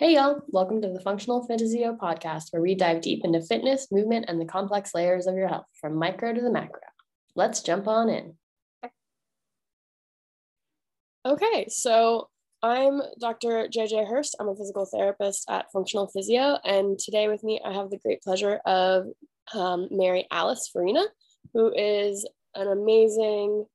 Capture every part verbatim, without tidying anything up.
Hey y'all, welcome to the Functional Physio podcast, where we dive deep into fitness, movement, and the complex layers of your health, from micro to the macro. Let's jump on in. Okay, so I'm Doctor J J Hurst. I'm a physical therapist at Functional Physio, and today with me I have the great pleasure of um, Mary Alice Farina, who is an amazing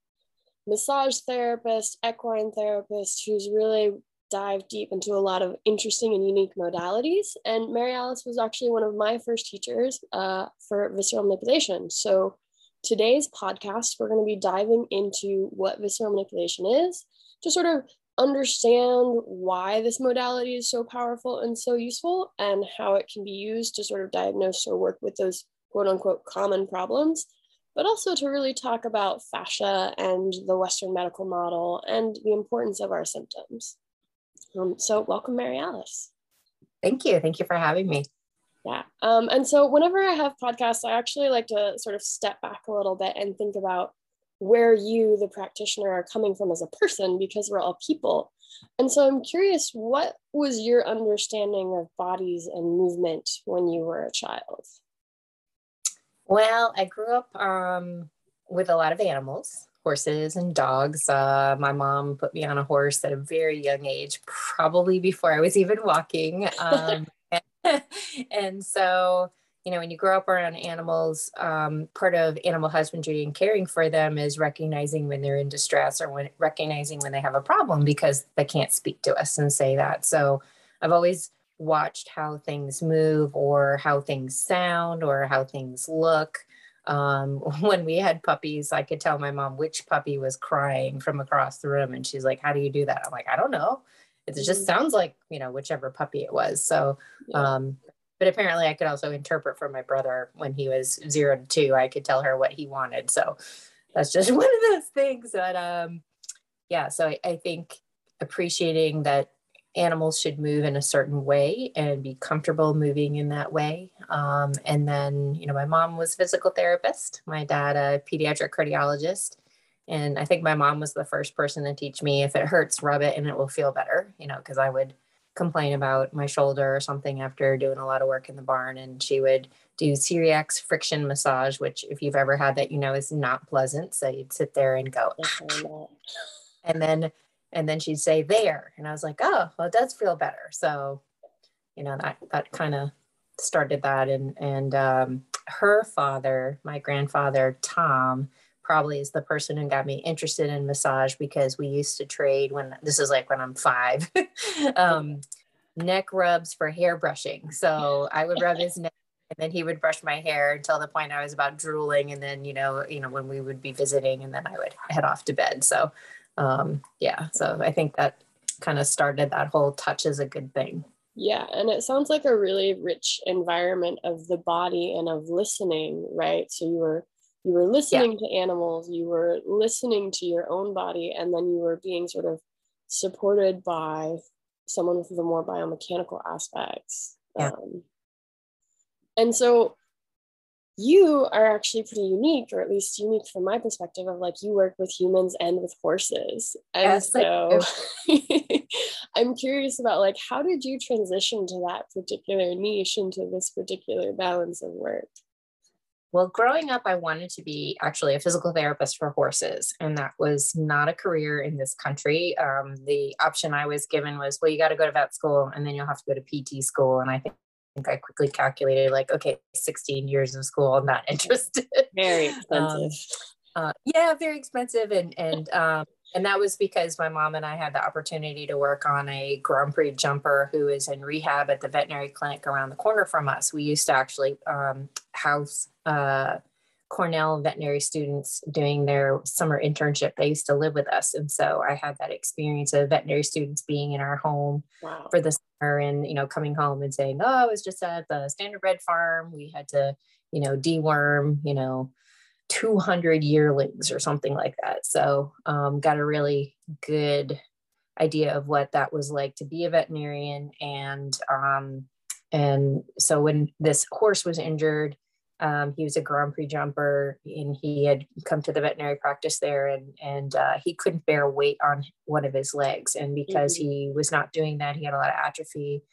massage therapist, equine therapist, who's really dive deep into a lot of interesting and unique modalities. And Mary Alice was actually one of my first teachers uh, for visceral manipulation. So today's podcast, we're going to be diving into what visceral manipulation is, to sort of understand why this modality is so powerful and so useful, and how it can be used to sort of diagnose or work with those quote unquote common problems, but also to really talk about fascia and the Western medical model and the importance of our symptoms. Um, so welcome, Mary Alice. Thank you. Thank you for having me. Yeah. Um, and so whenever I have podcasts, I actually like to sort of step back a little bit and think about where you, the practitioner, are coming from as a person, because we're all people. And so I'm curious, what was your understanding of bodies and movement when you were a child? Well, I grew up um, with a lot of animals. Horses and dogs. Uh, my mom put me on a horse at a very young age, probably before I was even walking. Um, and, and so, you know, when you grow up around animals, um, part of animal husbandry and caring for them is recognizing when they're in distress, or when recognizing when they have a problem, because they can't speak to us and say that. So I've always watched how things move, or how things sound, or how things look. Um, when we had puppies, I could tell my mom which puppy was crying from across the room. And she's like, how do you do that? I'm like, I don't know. It just sounds like, you know, whichever puppy it was. So, um, but apparently I could also interpret for my brother when he was zero to two, I could tell her what he wanted. So that's just one of those things that, um, yeah. So I, I think appreciating that animals should move in a certain way and be comfortable moving in that way. Um, and then, you know, my mom was a physical therapist, my dad, a pediatric cardiologist. And I think my mom was the first person to teach me, if it hurts, rub it and it will feel better, you know, because I would complain about my shoulder or something after doing a lot of work in the barn. And she would do Cyriax friction massage, which, if you've ever had that, you know, is not pleasant. So you'd sit there and go, and then And then she'd say there, and I was like, oh, well, it does feel better. So, you know, that, that kind of started that. And, and um, her father, my grandfather, Tom, probably is the person who got me interested in massage, because we used to trade when, this is like when I'm five, um, neck rubs for hair brushing. So I would rub his neck, and then he would brush my hair until the point I was about drooling. And then, you know, you know, when we would be visiting, and then I would head off to bed. So Um, yeah, so I think that kind of started that whole touch is a good thing. Yeah, and it sounds like a really rich environment of the body and of listening, right? So you were you were listening yeah. to animals, you were listening to your own body, and then you were being sort of supported by someone with the more biomechanical aspects. Yeah. Um, and so you are actually pretty unique, or at least unique from my perspective, of like, you work with humans and with horses. And yes, so I'm curious about, like, how did you transition to that particular niche and to this particular balance of work? Well, growing up, I wanted to be actually a physical therapist for horses. And that was not a career in this country. Um, the option I was given was, well, you got to go to vet school, and then you'll have to go to P T school. And I think I think I quickly calculated, like, okay, sixteen years of school, I'm not interested. Very expensive. Um, uh, yeah, very expensive. And and um, and that was because my mom and I had the opportunity to work on a Grand Prix jumper who is in rehab at the veterinary clinic around the corner from us. We used to actually um, house uh, Cornell veterinary students doing their summer internship. They used to live with us. And so I had that experience of veterinary students being in our home wow. for the summer, and, you know, coming home and saying, oh, I was just at the Standardbred farm. We had to, you know, deworm, you know, two hundred yearlings or something like that. So um, got a really good idea of what that was like to be a veterinarian. And, um, and so when this horse was injured, Um, he was a Grand Prix jumper, and he had come to the veterinary practice there, and, and uh, he couldn't bear weight on one of his legs. And because mm-hmm. he was not doing that, he had a lot of atrophy.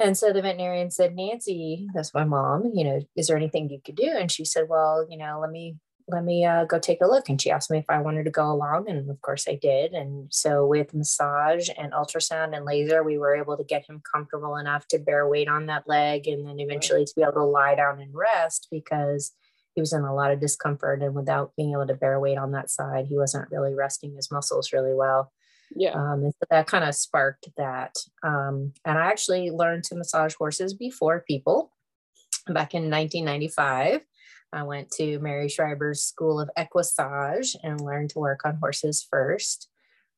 And so the veterinarian said, Nancy, that's my mom, you know, is there anything you could do? And she said, well, you know, let me, let me uh, go take a look. And she asked me if I wanted to go along. And of course I did. And so with massage and ultrasound and laser, we were able to get him comfortable enough to bear weight on that leg. And then eventually to be able to lie down and rest, because he was in a lot of discomfort, and without being able to bear weight on that side, he wasn't really resting his muscles really well. Yeah. Um, and so that kind of sparked that. Um, and I actually learned to massage horses before people. Back in nineteen ninety-five, I went to Mary Schreiber's School of Equissage and learned to work on horses first.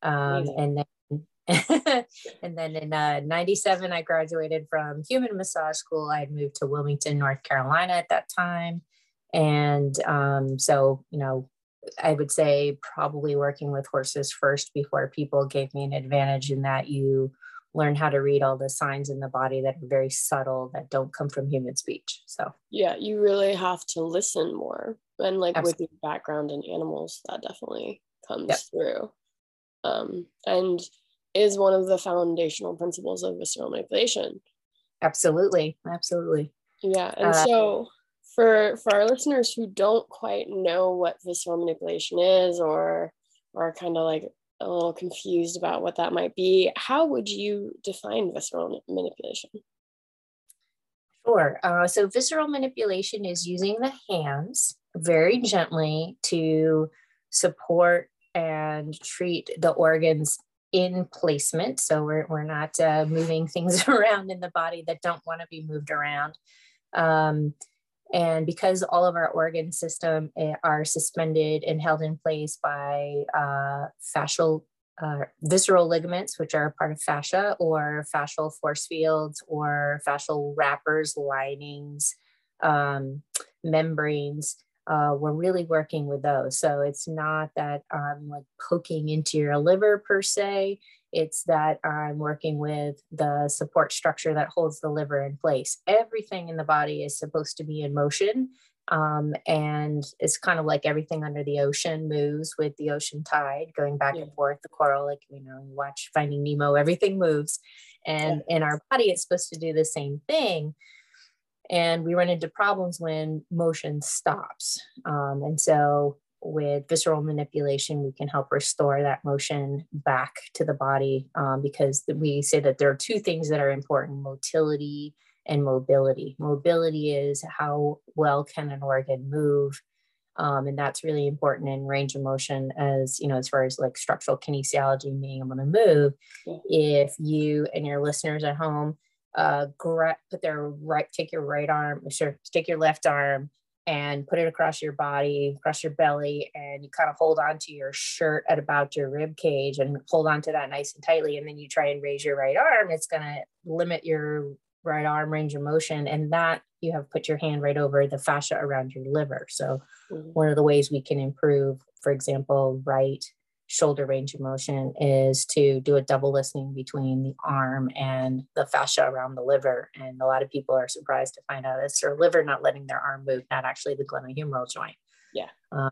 Um, and then, and then in uh, ninety-seven, I graduated from human massage school. I had moved to Wilmington, North Carolina at that time. And um, so, you know, I would say probably working with horses first before people gave me an advantage, in that you learn how to read all the signs in the body that are very subtle, that don't come from human speech. So yeah, you really have to listen more. And like Absolutely. With your background in animals, that definitely comes yep. through. Um, and is one of the foundational principles of visceral manipulation. Absolutely. Absolutely. Yeah. And uh, so For for our listeners who don't quite know what visceral manipulation is, or are kind of like a little confused about what that might be, how would you define visceral manipulation? Sure. Uh, so visceral manipulation is using the hands very gently to support and treat the organs in placement. So we're, we're not uh, moving things around in the body that don't want to be moved around. Um, And because all of our organ system are suspended and held in place by uh, fascial, uh, visceral ligaments, which are part of fascia, or fascial force fields, or fascial wrappers, linings, um, membranes, uh, we're really working with those. So it's not that I'm like poking into your liver per se, it's that I'm working with the support structure that holds the liver in place. Everything in the body is supposed to be in motion. Um, and it's kind of like everything under the ocean moves with the ocean tide going back yeah. and forth, the coral, like, you know, you watch Finding Nemo, everything moves. And yeah. in our body, it's supposed to do the same thing. And we run into problems when motion stops. Um, and so with visceral manipulation, we can help restore that motion back to the body, um, because we say that there are two things that are important: motility and mobility. Mobility is how well can an organ move, um, and that's really important in range of motion, as you know, as far as like structural kinesiology, being able to move. If you and your listeners at home uh, grab, put their right, take your right arm, sure, take your left arm, and put it across your body, across your belly, and you kind of hold onto your shirt at about your rib cage and hold onto that nice and tightly. And then you try and raise your right arm, it's going to limit your right arm range of motion. And that you have put your hand right over the fascia around your liver. So mm-hmm. one of the ways we can improve, for example, right shoulder range of motion is to do a double listening between the arm and the fascia around the liver. And a lot of people are surprised to find out it's their liver not letting their arm move, not actually the glenohumeral joint. Yeah. Um,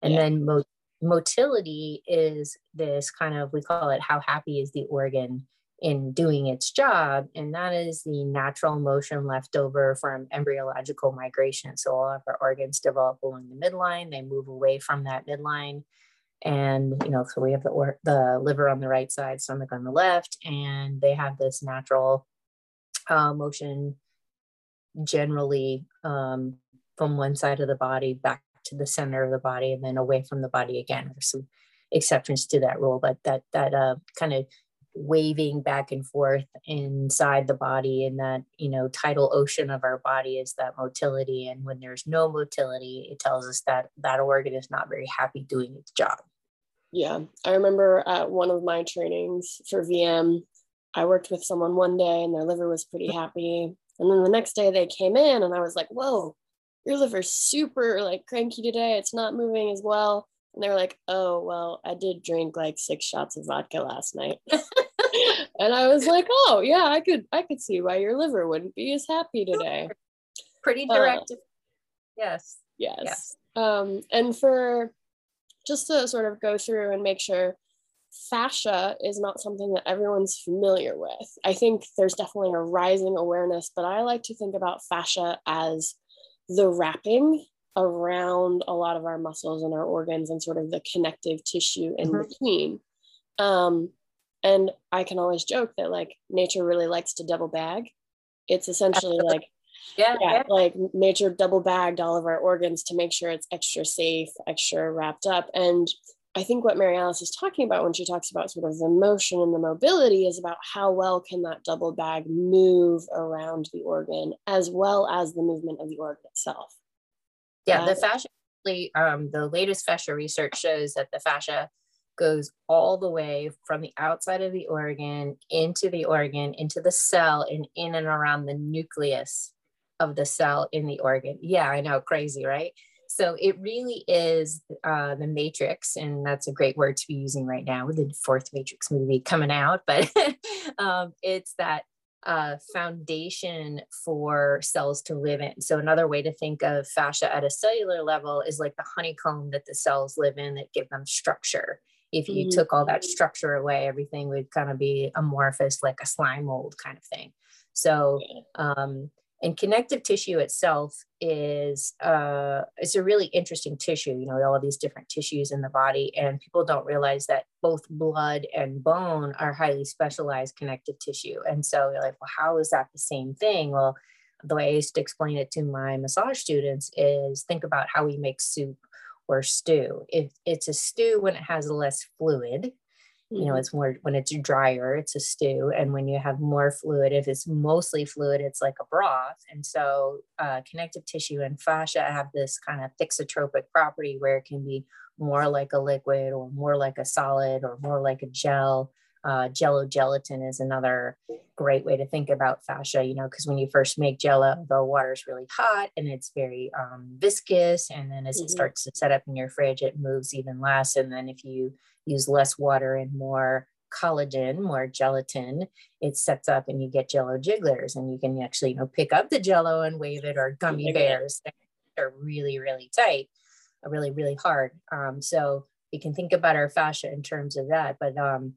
and yeah. then mot- motility is this kind of, we call it how happy is the organ in doing its job. And that is the natural motion left over from embryological migration. So all of our organs develop along the midline, they move away from that midline. And, you know, so we have the, or, the liver on the right side, stomach on the left, and they have this natural uh, motion generally um, from one side of the body back to the center of the body and then away from the body again. There's some exceptions to that rule, but that, that uh, kind of waving back and forth inside the body in that, you know, tidal ocean of our body is that motility. And when there's no motility, it tells us that that organ is not very happy doing its job. Yeah. I remember at one of my trainings for V M, I worked with someone one day and their liver was pretty happy. And then the next day they came in and I was like, whoa, your liver's super like cranky today. It's not moving as well. And they were like, oh, well, I did drink like six shots of vodka last night. And I was like, oh yeah, I could, I could see why your liver wouldn't be as happy today. Pretty directive. Uh, yes. Yes. yes. Um, and for just to sort of go through and make sure fascia is not something that everyone's familiar with. I think there's definitely a rising awareness, but I like to think about fascia as the wrapping around a lot of our muscles and our organs and sort of the connective tissue in mm-hmm. between. Um, and I can always joke that like nature really likes to double bag. It's essentially like, yeah, yeah, yeah, like nature double bagged all of our organs to make sure it's extra safe, extra wrapped up. And I think what Mary Alice is talking about when she talks about sort of the motion and the mobility is about how well can that double bag move around the organ as well as the movement of the organ itself. Yeah, the fascia, um, the latest fascia research shows that the fascia goes all the way from the outside of the organ, into the organ, into the cell, and in and around the nucleus of the cell in the organ. Yeah, I know, crazy, right? So it really is uh, the matrix, and that's a great word to be using right now with the fourth Matrix movie coming out, but um, it's that Uh, foundation for cells to live in. So another way to think of fascia at a cellular level is like the honeycomb that the cells live in that give them structure. If you mm-hmm. took all that structure away, everything would kind of be amorphous, like a slime mold kind of thing. So, um, and connective tissue itself is uh, it's a really interesting tissue, you know, all of these different tissues in the body, and people don't realize that both blood and bone are highly specialized connective tissue. And so you're like, well, how is that the same thing? Well, the way I used to explain it to my massage students is think about how we make soup or stew. If it's a stew when it has less fluid, you know, it's more, when it's drier, it's a stew. And when you have more fluid, if it's mostly fluid, it's like a broth. And so uh, connective tissue and fascia have this kind of thixotropic property where it can be more like a liquid or more like a solid or more like a gel. Uh, Jello gelatin is another great way to think about fascia, you know, because when you first make Jello, the water is really hot and it's very um, viscous. And then as mm-hmm. it starts to set up in your fridge, it moves even less. And then if you use less water and more collagen, more gelatin, it sets up and you get Jello jigglers. And you can actually, you know, pick up the Jello and wave it, or gummy mm-hmm. bears that are really, really tight, really, really hard. Um, so we can think about our fascia in terms of that, but um,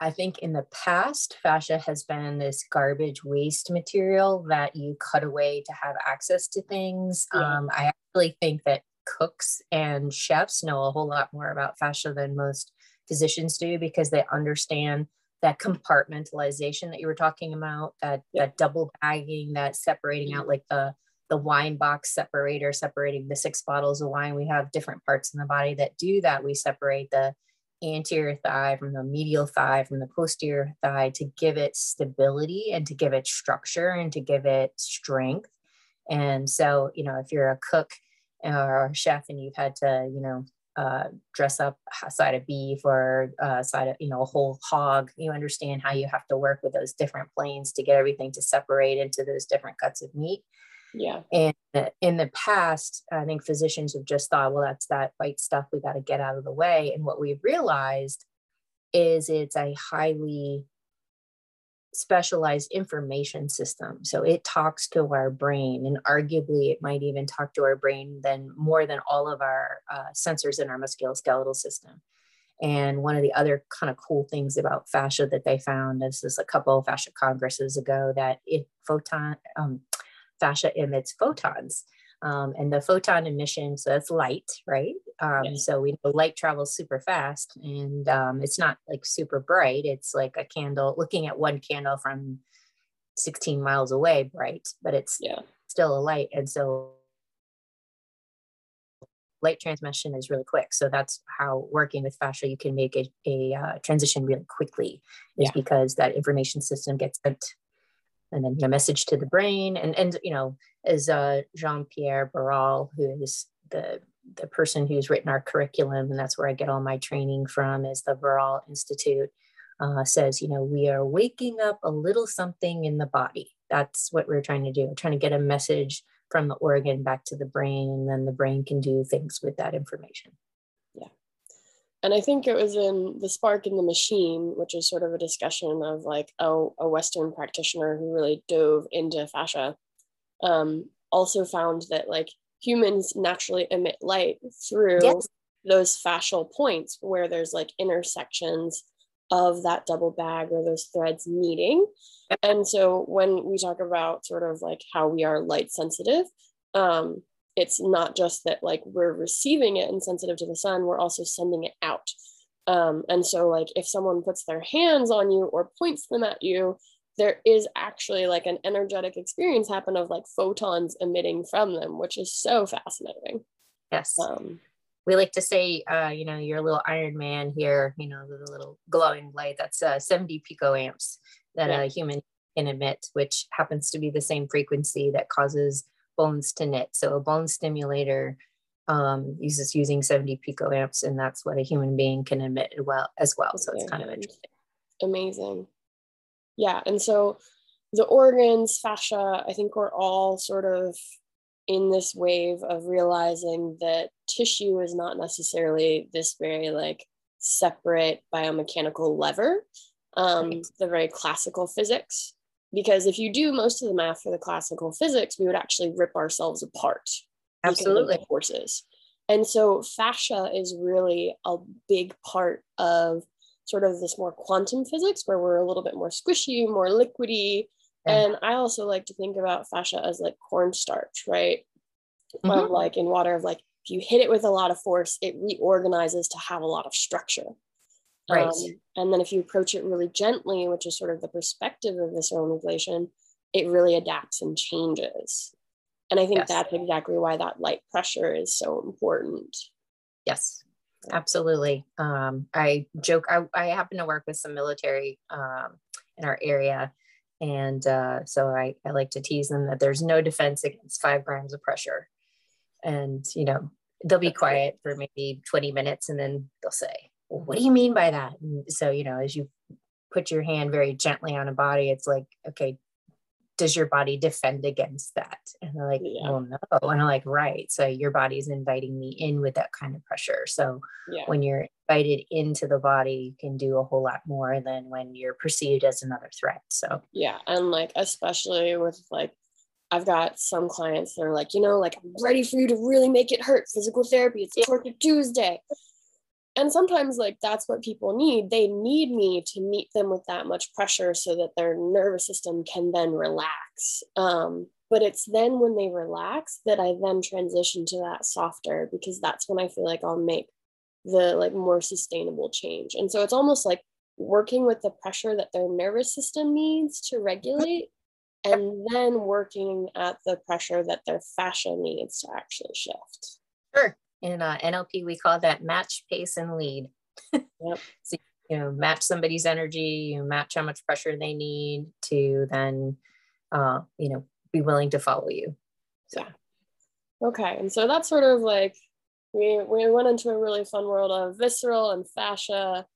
I think in the past, fascia has been this garbage waste material that you cut away to have access to things. Yeah. Um, I actually think that cooks and chefs know a whole lot more about fascia than most physicians do, because they understand that compartmentalization that you were talking about, that, yeah. that double bagging, that separating yeah. out, like the, the wine box separator, separating the six bottles of wine. We have different parts in the body that do that. We separate the anterior thigh from the medial thigh from the posterior thigh to give it stability and to give it structure and to give it strength. And so, you know, if you're a cook or a chef and you've had to, you know, uh, dress up a side of beef or a side of, you know, a whole hog, you understand how you have to work with those different planes to get everything to separate into those different cuts of meat. Yeah. And in the past, I think physicians have just thought, well, that's that white stuff we got to get out of the way. And what we've realized is it's a highly specialized information system. So it talks to our brain, and arguably it might even talk to our brain than more than all of our uh, sensors in our musculoskeletal system. And one of the other kind of cool things about fascia that they found is this a couple of fascia congresses ago that it photon, um, fascia emits photons, um, and the photon emission, so that's light, right? Um, yes. So we know light travels super fast, and um, it's not like super bright. It's like a candle, looking at one candle from sixteen miles away bright, but it's yeah. still a light. And so light transmission is really quick. So that's how working with fascia, you can make a, a uh, transition really quickly, is yeah. because that information system gets sent and then the message to the brain. And, and you know, as uh, Jean-Pierre Barral, who is the, the person who's written our curriculum, and that's where I get all my training from, is the Barral Institute, uh, says, you know, we are waking up a little something in the body. That's what we're trying to do. We're trying to get a message from the organ back to the brain, and then the brain can do things with that information. Yeah. And I think it was in The Spark in the Machine, which is sort of a discussion of like a, a Western practitioner who really dove into fascia, um, also found that like humans naturally emit light through yes. those fascial points where there's like intersections of that double bag or those threads meeting. And so when we talk about sort of like how we are light sensitive, um, it's not just that like we're receiving it and sensitive to the sun, we're also sending it out. Um, and so like if someone puts their hands on you or points them at you, there is actually like an energetic experience happen of like photons emitting from them, which is so fascinating. Yes. Um, we like to say, uh, you know, you're a little Iron Man here, you know, the little glowing light that's uh, seventy picoamps that yeah. a human can emit, which happens to be the same frequency that causes bones to knit. So a bone stimulator um, uses using seventy picoamps, and that's what a human being can emit well as well. So it's kind of interesting. Amazing. Yeah. And so the organs, fascia, I think we're all sort of in this wave of realizing that tissue is not necessarily this very like separate biomechanical lever, um, right. the very classical physics, because if you do most of the math for the classical physics, we would actually rip ourselves apart. Absolutely. Forces. And so fascia is really a big part of sort of this more quantum physics where we're a little bit more squishy, more liquidy. And I also like to think about fascia as like cornstarch, right? Mm-hmm. um, like in water, of like, if you hit it with a lot of force, it reorganizes to have a lot of structure. Right. Um, and then if you approach it really gently, which is sort of the perspective of visceral manipulation, it really adapts and changes. And I think yes. that's exactly why that light pressure is so important. Yes, absolutely. Um, I joke, I, I happen to work with some military um, in our area. And uh, so I, I like to tease them that there's no defense against five grams of pressure. And, you know, they'll be quiet for maybe twenty minutes and then they'll say, well, what do you mean by that? And so, you know, as you put your hand very gently on a body, it's like, okay, does your body defend against that? And they're like, yeah. well, no. And I'm like, right. So your body's inviting me in with that kind of pressure. So yeah. when you're invited into the body, you can do a whole lot more than when you're perceived as another threat. So yeah. And like, especially with like, I've got some clients that are like, you know, like, I'm ready for you to really make it hurt. Physical therapy, it's Torture Tuesday. And sometimes like, that's what people need. They need me to meet them with that much pressure so that their nervous system can then relax. Um, but it's then when they relax that I then transition to that softer, because that's when I feel like I'll make the like more sustainable change. And so it's almost like working with the pressure that their nervous system needs to regulate, and then working at the pressure that their fascia needs to actually shift. Sure. In uh, N L P, we call that match, pace, and lead. Yep. So, you know, match somebody's energy, you match how much pressure they need to then, uh, you know, be willing to follow you. So. Yeah. Okay. And so that's sort of like, we, we went into a really fun world of visceral and fascia.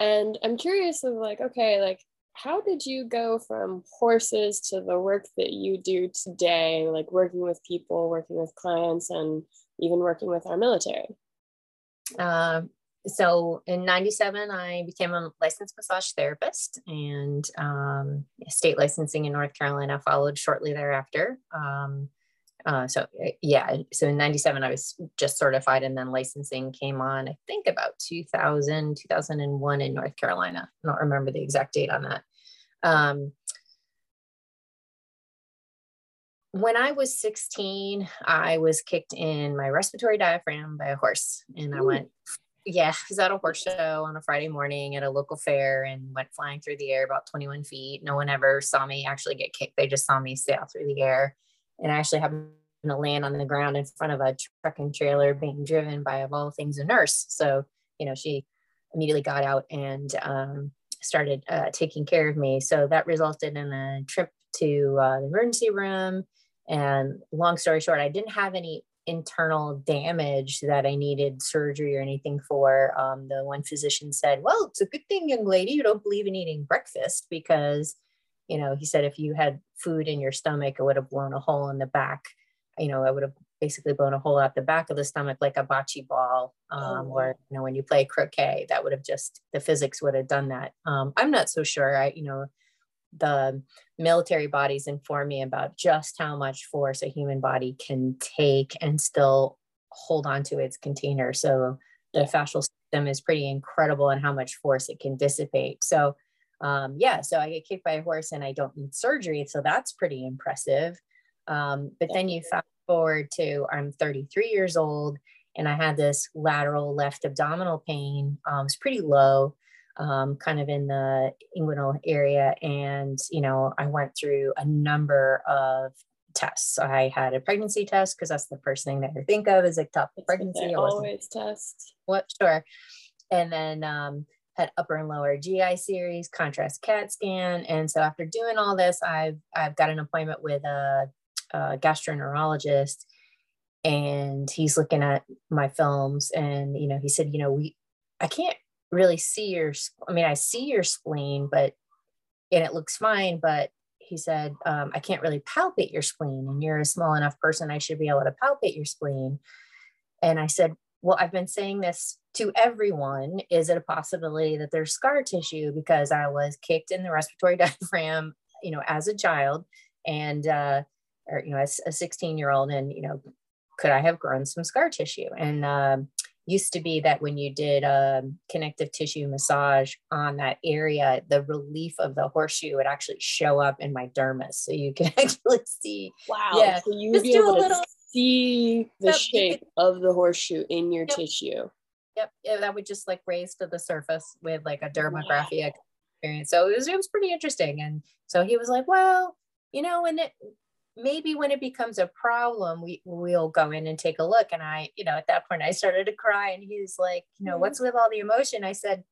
And I'm curious of like, okay, like, how did you go from horses to the work that you do today, like working with people, working with clients, and even working with our military? Uh, so in ninety-seven, I became a licensed massage therapist, and um, state licensing in North Carolina followed shortly thereafter. Um, uh, so yeah, so in ninety-seven, I was just certified, and then licensing came on, I think about two thousand, two thousand one in North Carolina. I don't remember the exact date on that. Um, When I was sixteen, I was kicked in my respiratory diaphragm by a horse, and I went, yeah, I was at a horse show on a Friday morning at a local fair and went flying through the air about twenty-one feet. No one ever saw me actually get kicked. They just saw me sail through the air, and I actually happened to land on the ground in front of a truck and trailer being driven by, of all things, a nurse. So, you know, she immediately got out and um, started uh, taking care of me. So that resulted in a trip to uh, the emergency room. And long story short, I didn't have any internal damage that I needed surgery or anything for. Um, the one physician said, well, it's a good thing, young lady, you don't believe in eating breakfast, because, you know, he said, if you had food in your stomach, it would have blown a hole in the back. You know, I would have basically blown a hole out the back of the stomach, like a bocce ball, um, oh. or, you know, when you play croquet, that would have just, the physics would have done that. Um, I'm not so sure. I, you know, the military bodies inform me about just how much force a human body can take and still hold on to its container. So the fascial system is pretty incredible in how much force it can dissipate. So um, yeah, so I get kicked by a horse and I don't need surgery. So that's pretty impressive. Um, but then you fast forward to I'm thirty-three years old and I had this lateral left abdominal pain. Um, it's pretty low, um, kind of in the inguinal area. And, you know, I went through a number of tests. I had a pregnancy test because that's the first thing that I think of is ectopic pregnancy. Always test. What? Sure. And then um, had upper and lower G I series, contrast CAT scan. And so after doing all this, I've, I've got an appointment with a, a gastroenterologist and he's looking at my films and, you know, he said, you know, we, I can't really see your, I mean, I see your spleen, but, and it looks fine, but he said, um, I can't really palpate your spleen and you're a small enough person. I should be able to palpate your spleen. And I said, well, I've been saying this to everyone. Is it a possibility that there's scar tissue? Because I was kicked in the respiratory diaphragm, you know, as a child and, uh, or, you know, as a sixteen year old and, you know, could I have grown some scar tissue? And, um, used to be that when you did a um, connective tissue massage on that area, the relief of the horseshoe would actually show up in my dermis. So you can actually see. Wow. Yeah. So you would be able to see the shape of the horseshoe in your tissue. Yep. Yeah, that would just like raise to the surface with like a dermographia experience. So it was, it was pretty interesting. And so he was like, well, you know, and it, maybe when it becomes a problem, we we'll go in and take a look. And I, you know, at that point I started to cry and he was like, you know, mm-hmm. what's with all the emotion? I said,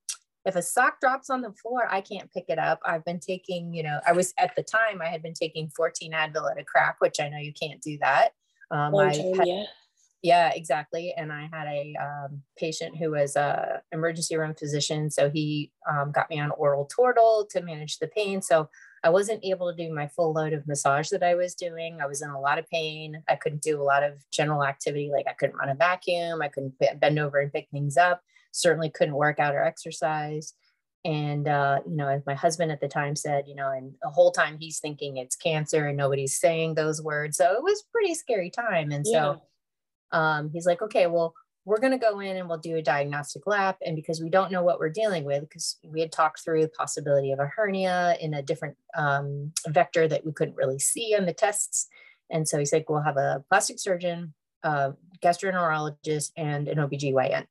if a sock drops on the floor, I can't pick it up. I've been taking, you know, I was at the time I had been taking fourteen Advil at a crack, which I know you can't do that. Um, I had, yeah. yeah, exactly. And I had a um, patient who was a emergency room physician. So he um, got me on oral Toradol to manage the pain. So I wasn't able to do my full load of massage that I was doing. I was in a lot of pain. I couldn't do a lot of general activity. Like I couldn't run a vacuum. I couldn't bend over and pick things up. Certainly couldn't work out or exercise. And, uh, you know, as my husband at the time said, you know, and the whole time he's thinking it's cancer and nobody's saying those words. So it was a pretty scary time. And yeah. so um, he's like, okay, well, we're going to go in and we'll do a diagnostic lab. And because we don't know what we're dealing with, because we had talked through the possibility of a hernia in a different um, vector that we couldn't really see on the tests. And so he's like, we'll have a plastic surgeon, uh, gastroenterologist, and an O B G Y N.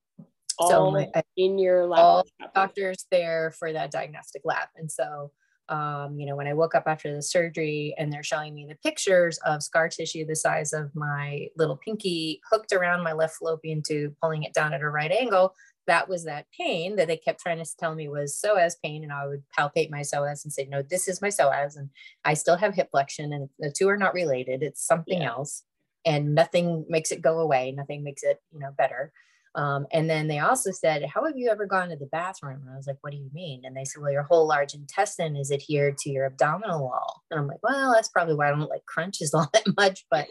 All so my, I, in your lab. All doctors there for that diagnostic lab. And so, um, you know, when I woke up after the surgery and they're showing me the pictures of scar tissue the size of my little pinky hooked around my left fallopian tube, pulling it down at a right angle, that was that pain that they kept trying to tell me was psoas pain. And I would palpate my psoas and say, no, this is my psoas. And I still have hip flexion and the two are not related. It's something yeah. else. And nothing makes it go away. Nothing makes it, you know, better. Um, and then they also said, how have you ever gone to the bathroom? And I was like, what do you mean? And they said, well, your whole large intestine is adhered to your abdominal wall. And I'm like, well, that's probably why I don't like crunches all that much. But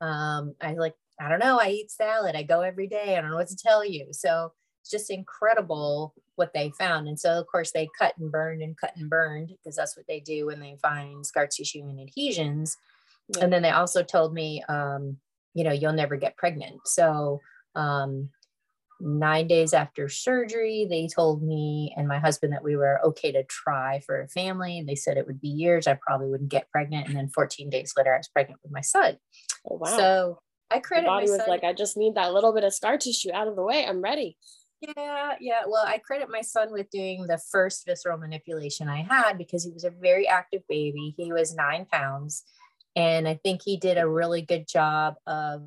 um, I like, I don't know. I eat salad. I go every day. I don't know what to tell you. So it's just incredible what they found. And so, of course, they cut and burned and cut and burned because that's what they do when they find scar tissue and adhesions. Yeah. And then they also told me, um, you know, you'll never get pregnant. So, um, nine days after surgery, they told me and my husband that we were okay to try for a family. They said it would be years. I probably wouldn't get pregnant. And then fourteen days later, I was pregnant with my son. Oh, wow. So I credit my son. Was like, I just need that little bit of scar tissue out of the way. I'm ready. Yeah. Yeah. Well, I credit my son with doing the first visceral manipulation I had because he was a very active baby. He was nine pounds. And I think he did a really good job of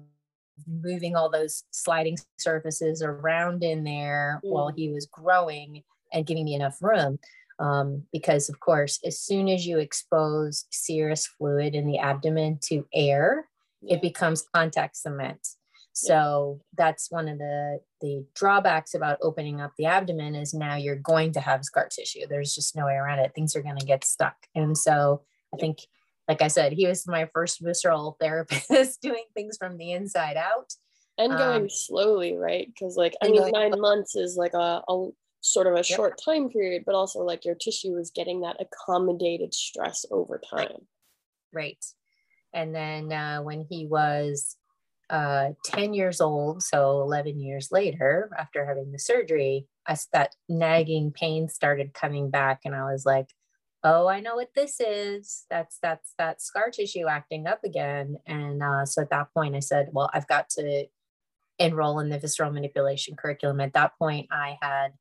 moving all those sliding surfaces around in there mm. while he was growing and giving me enough room. Um, because of course, as soon as you expose serous fluid in the abdomen to air, yeah. it becomes contact cement. So yeah. that's one of the, the drawbacks about opening up the abdomen is now you're going to have scar tissue. There's just no way around it. Things are going to get stuck. And so I think like I said, he was my first visceral therapist doing things from the inside out. And going um, slowly, right? Because like, I mean, going, nine months is like a, a sort of a yep. short time period, but also like your tissue was getting that accommodated stress over time. Right. right. And then uh, when he was uh, ten years old, so eleven years later, after having the surgery, I, that nagging pain started coming back, and I was like, oh, I know what this is. That's, that's that scar tissue acting up again. And uh, so at that point I said, well, I've got to enroll in the visceral manipulation curriculum. At that point I had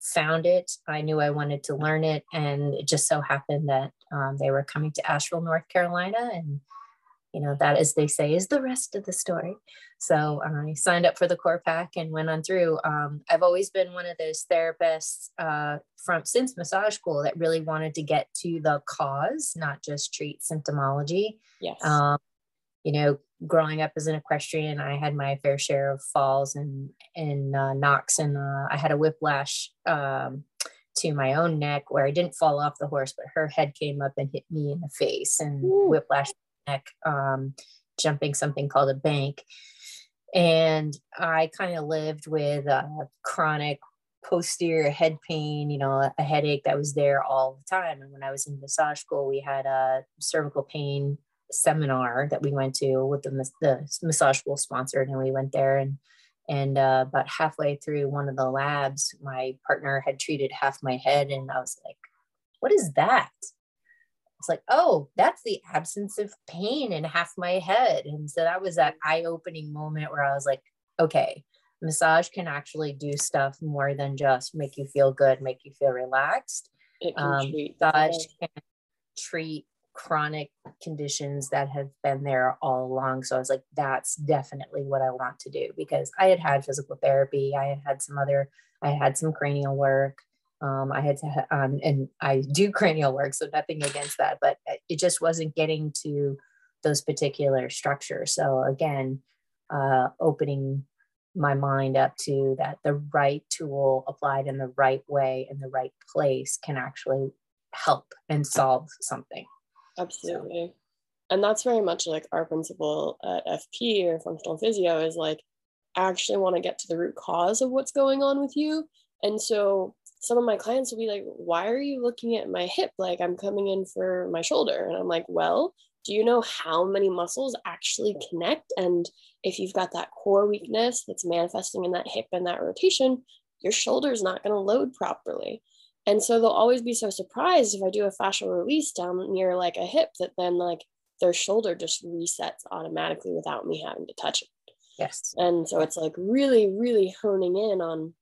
found it. I knew I wanted to learn it. And it just so happened that um, they were coming to Asheville, North Carolina. And, you know, that, as they say, is the rest of the story. So I signed up for the core pack and went on through. Um, I've always been one of those therapists uh, from since massage school that really wanted to get to the cause, not just treat symptomology. Yes. Um, you know, growing up as an equestrian, I had my fair share of falls and, and uh, knocks, and uh, I had a whiplash um, to my own neck where I didn't fall off the horse, but her head came up and hit me in the face, and ooh, whiplash neck, um, jumping something called a bank. And I kind of lived with uh, chronic posterior head pain, you know, a headache that was there all the time. And when I was in massage school, we had a cervical pain seminar that we went to with the, the massage school sponsored, and we went there. And and uh, about halfway through one of the labs, my partner had treated half my head, and I was like, "What is that?" It's like, oh, that's the absence of pain in half my head. And so that was that eye-opening moment where I was like, okay, massage can actually do stuff more than just make you feel good, make you feel relaxed. It can um, treat massage can treat chronic conditions that have been there all along. So I was like, that's definitely what I want to do, because I had had physical therapy. I had had some other, I had some cranial work. Um, I had to, um, and I do cranial work, so nothing against that, but it just wasn't getting to those particular structures. So again, uh, opening my mind up to that the right tool applied in the right way in the right place can actually help and solve something. Absolutely. So. And that's very much like our principle at F P, or Functional Physio, is like, actually want to get to the root cause of what's going on with you. And so some of my clients will be like, why are you looking at my hip? Like, I'm coming in for my shoulder. And I'm like, well, do you know how many muscles actually connect? And if you've got that core weakness that's manifesting in that hip and that rotation, your shoulder's not going to load properly. And so they'll always be so surprised if I do a fascial release down near like a hip, that then like their shoulder just resets automatically without me having to touch it. Yes. And so it's like really, really honing in on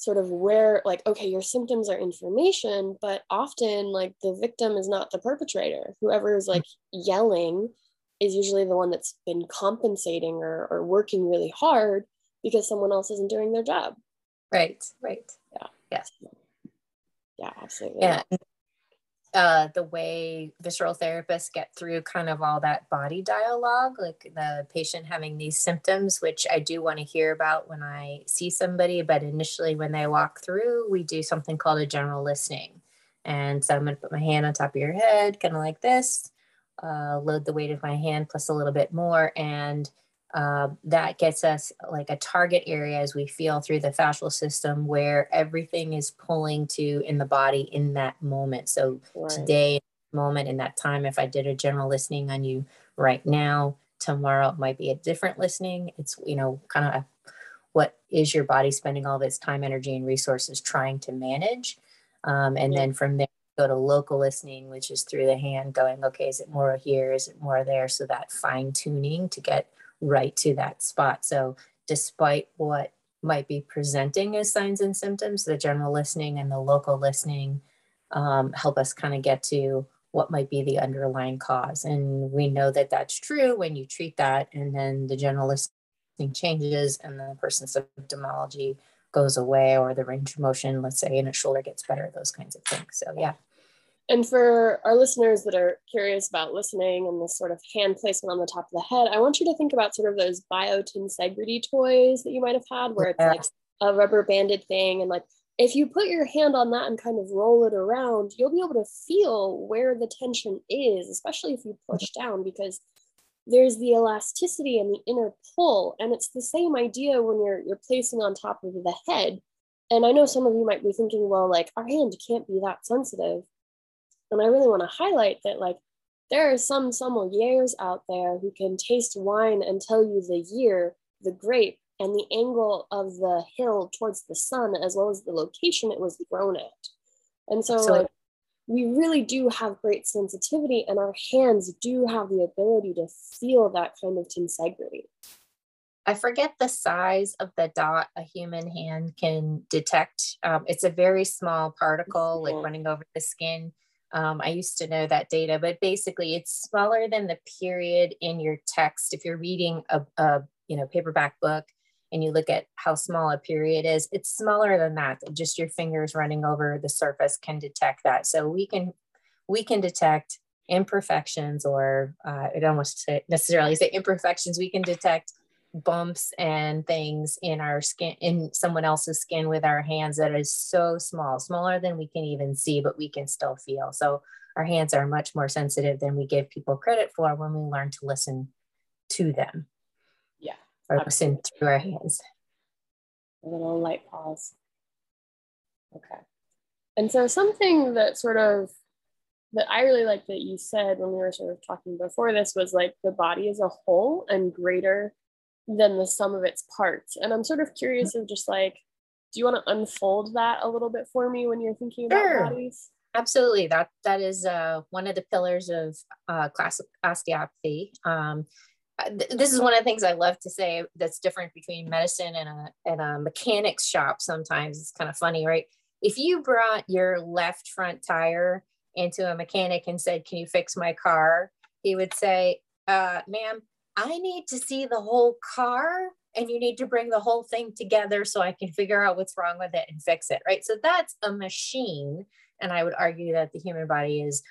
sort of where, like, okay, your symptoms are information, but often like the victim is not the perpetrator. Whoever is like yelling is usually the one that's been compensating or, or working really hard because someone else isn't doing their job. Right, right. Yeah. Yes. Yeah, absolutely. Yeah. Uh, the way visceral therapists get through kind of all that body dialogue, like the patient having these symptoms, which I do want to hear about when I see somebody, but initially when they walk through, we do something called a general listening. And so I'm going to put my hand on top of your head, kind of like this, uh, load the weight of my hand plus a little bit more. And Uh, that gets us like a target area as we feel through the fascial system where everything is pulling to in the body in that moment. So right. Today, moment in that time, if I did a general listening on you right now, tomorrow it might be a different listening. It's, you know, kind of what is your body spending all this time, energy, and resources trying to manage? Um, and yeah. Then from there, go to local listening, which is through the hand going, okay, is it more here? Is it more there? So that fine tuning to get right to that spot. So despite what might be presenting as signs and symptoms, the general listening and the local listening um, help us kind of get to what might be the underlying cause. And we know that that's true when you treat that, and then the general listening changes and the person's symptomology goes away, or the range of motion, let's say, and a shoulder gets better, those kinds of things. So yeah. And for our listeners that are curious about listening and this sort of hand placement on the top of the head, I want you to think about sort of those biotensegrity toys that you might have had, where it's like a rubber banded thing. And like, if you put your hand on that and kind of roll it around, you'll be able to feel where the tension is, especially if you push down, because there's the elasticity and the inner pull. And it's the same idea when you're, you're placing on top of the head. And I know some of you might be thinking, well, like, our hand can't be that sensitive. And I really want to highlight that, like, There are some sommeliers out there who can taste wine and tell you the year, the grape, and the angle of the hill towards the sun, as well as the location it was grown at. And so, so like, we really do have great sensitivity, and our hands do have the ability to feel that kind of tensegrity. I forget the size of the dot a human hand can detect. Um, it's a very small particle, mm-hmm. like running over the skin. Um, I used to know that data, but basically it's smaller than the period in your text. If you're reading a, a you know, paperback book and you look at how small a period is, it's smaller than that. Just your fingers running over the surface can detect that. So we can, we can detect imperfections, or uh, I don't want to necessarily say imperfections. We can detect bumps and things in our skin, in someone else's skin, with our hands that is so small, smaller than we can even see, but we can still feel. So our hands are much more sensitive than we give people credit for when we learn to listen to them. Yeah. Or absolutely. Listen through our hands. A little light pause. Okay. And so something that sort of, that I really like that you said when we were sort of talking before this, was like the body as a whole and greater than the sum of its parts. And I'm sort of curious of just like, do you want to unfold that a little bit for me when you're thinking about sure. bodies? Absolutely. That, that is uh, one of the pillars of uh, classic osteopathy. Um, th- this is one of the things I love to say that's different between medicine and a, and a mechanics shop. Sometimes it's kind of funny, right? If you brought your left front tire into a mechanic and said, "Can you fix my car?" He would say, uh, "Ma'am, I need to see the whole car, and you need to bring the whole thing together so I can figure out what's wrong with it and fix it," right? So that's a machine. And I would argue that the human body is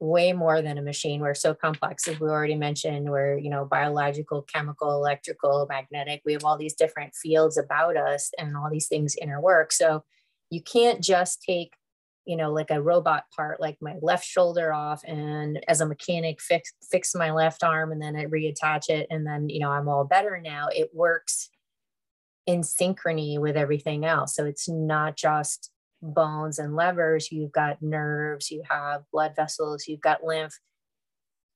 way more than a machine. We're so complex, as we already mentioned. We're, you know, biological, chemical, electrical, magnetic. We have all these different fields about us, and all these things interwork. So you can't just take, you know, like a robot part, like my left shoulder off, and as a mechanic fix, fix my left arm, and then I reattach it, and then, you know, I'm all better now. It works in synchrony with everything else. So it's not just bones and levers. You've got nerves, you have blood vessels, you've got lymph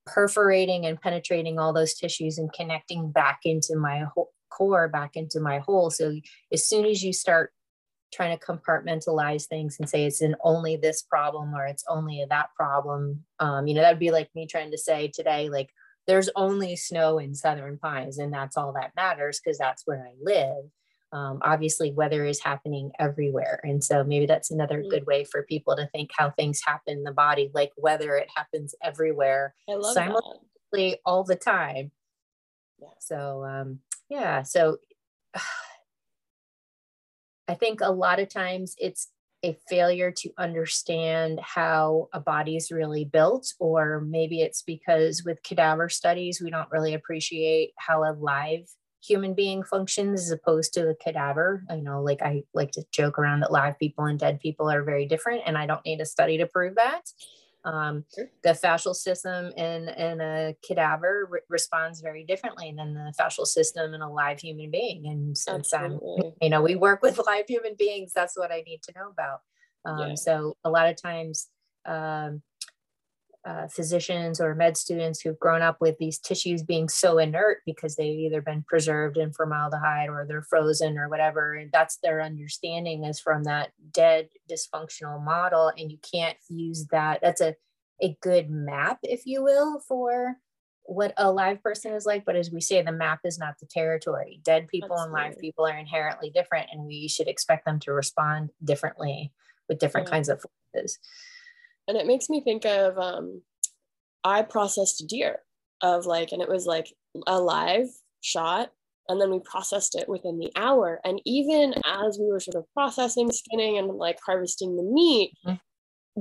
perforating and penetrating all those tissues and connecting back into my whole core, back into my whole. So as soon as you start trying to compartmentalize things and say it's in only this problem or it's only that problem. Um, you know, that'd be like me trying to say today, like, there's only snow in Southern Pines, and that's all that matters because that's where I live. Um, obviously, weather is happening everywhere. And so maybe that's another mm-hmm. good way for people to think how things happen in the body, like weather, it happens everywhere. I love simultaneously that. All the time. Yeah. So, um, yeah, so... I think a lot of times it's a failure to understand how a body is really built, or maybe it's because with cadaver studies, we don't really appreciate how a live human being functions as opposed to a cadaver. You know, like I like to joke around that live people and dead people are very different, and I don't need a study to prove that. Um, sure. The fascial system in, in a cadaver re- responds very differently than the fascial system in a live human being. And since I'm, you know, we work with live human beings, that's what I need to know about. Um, yeah. So a lot of times um, uh, physicians or med students who've grown up with these tissues being so inert because they've either been preserved in formaldehyde or they're frozen or whatever, and that's their understanding is from that dead dysfunctional model. And you can't use that. That's a a good map, if you will, for what a live person is like. But as we say, the map is not the territory. Dead people That's and live weird. People are inherently different, and we should expect them to respond differently with different yeah. kinds of forces. And it makes me think of, um, I processed deer of like, and it was like a live shot, and then we processed it within the hour. And even as we were sort of processing, skinning, and like harvesting the meat, mm-hmm.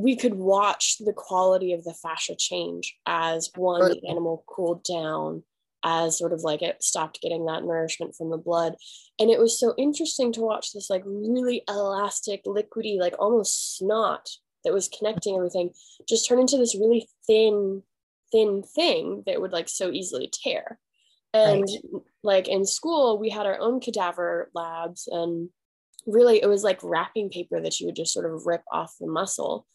we could watch the quality of the fascia change as one, the animal cooled down, as sort of like it stopped getting that nourishment from the blood. And it was so interesting to watch this like really elastic, liquidy, like almost snot that was connecting everything just turn into this really thin, thin thing that would like so easily tear. And right. like in school, we had our own cadaver labs, and really it was like wrapping paper that you would just sort of rip off the muscle.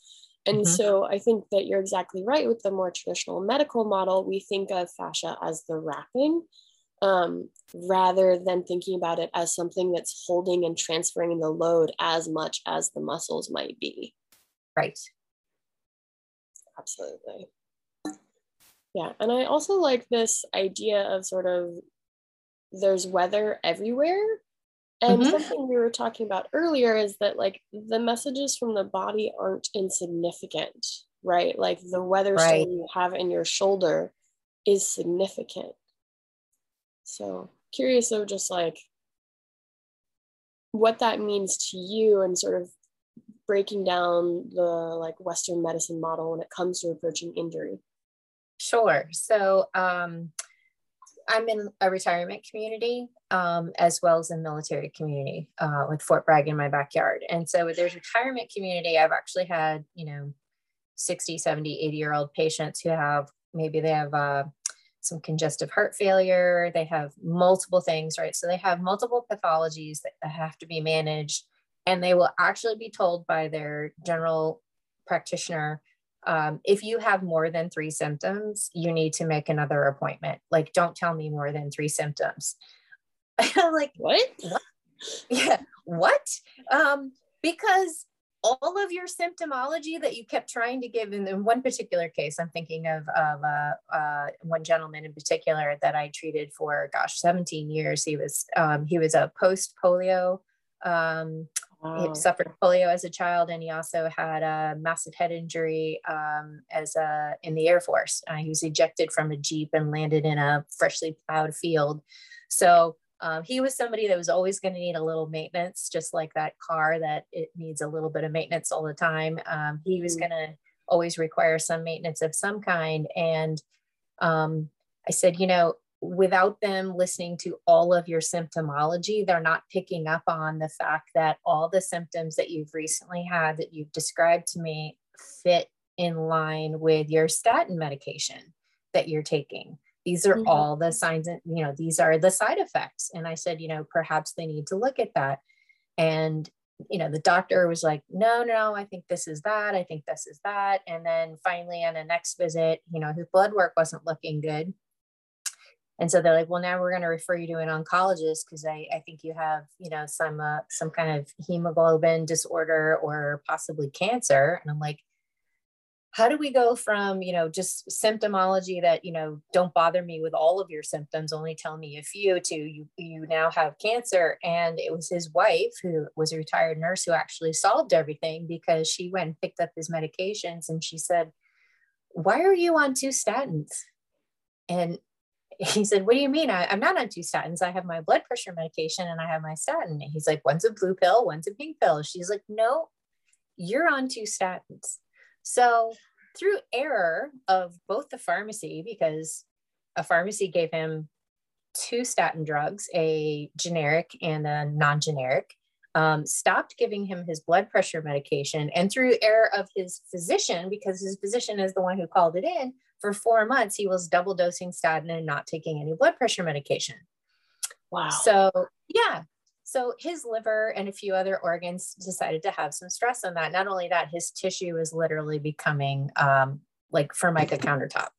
And mm-hmm. so I think that you're exactly right. With the more traditional medical model, we think of fascia as the wrapping, um, rather than thinking about it as something that's holding and transferring the load as much as the muscles might be. Right. Absolutely. Yeah. And I also like this idea of sort of there's weather everywhere. And mm-hmm. something we were talking about earlier is that, like, the messages from the body aren't insignificant, right? Like the weather right. stone you have in your shoulder is significant. So curious though, just like what that means to you and sort of breaking down the like Western medicine model when it comes to approaching injury. Sure. So um, I'm in a retirement community um, as well as a military community uh, with Fort Bragg in my backyard. And so there's retirement community. I've actually had, you know, sixty, seventy, eighty year old patients who have, maybe they have uh, some congestive heart failure. They have multiple things, right? So they have multiple pathologies that have to be managed, and they will actually be told by their general practitioner, Um, if you have more than three symptoms, you need to make another appointment. Like, don't tell me more than three symptoms. Like, what? what? Yeah, what? Um, because all of your symptomology that you kept trying to give in, in one particular case, I'm thinking of, of uh, uh, one gentleman in particular that I treated for, gosh, seventeen years. He was, um, he was a post-polio um Wow. He suffered polio as a child, and he also had a massive head injury um, as a, in the Air Force. Uh, he was ejected from a Jeep and landed in a freshly plowed field. So um, he was somebody that was always going to need a little maintenance, just like that car that it needs a little bit of maintenance all the time. Um, he was mm-hmm. going to always require some maintenance of some kind. And um, I said, you know, without them listening to all of your symptomology, they're not picking up on the fact that all the symptoms that you've recently had that you've described to me fit in line with your statin medication that you're taking. These are mm-hmm. all the signs, and, you know, these are the side effects. And I said, you know, perhaps they need to look at that. And, you know, the doctor was like, no, no, I think this is that. I think this is that. And then finally on the next visit, you know, his blood work wasn't looking good. And so they're like, well, now we're going to refer you to an oncologist because I, I think you have, you know, some uh, some kind of hemoglobin disorder or possibly cancer. And I'm like, how do we go from, you know, just symptomology that, you know, don't bother me with all of your symptoms, only tell me a few, to you, you now have cancer. And it was his wife, who was a retired nurse, who actually solved everything, because she went and picked up his medications and she said, why are you on two statins? And he said, what do you mean? I, I'm not on two statins. I have my blood pressure medication and I have my statin. And he's like, one's a blue pill, one's a pink pill. She's like, no, you're on two statins. So through error of both the pharmacy, because a pharmacy gave him two statin drugs, a generic and a non-generic, um, stopped giving him his blood pressure medication. And through error of his physician, because his physician is the one who called it in, for four months, he was double dosing statin and not taking any blood pressure medication. Wow. So yeah. So his liver and a few other organs decided to have some stress on that. Not only that, his tissue is literally becoming um, like Formica countertop.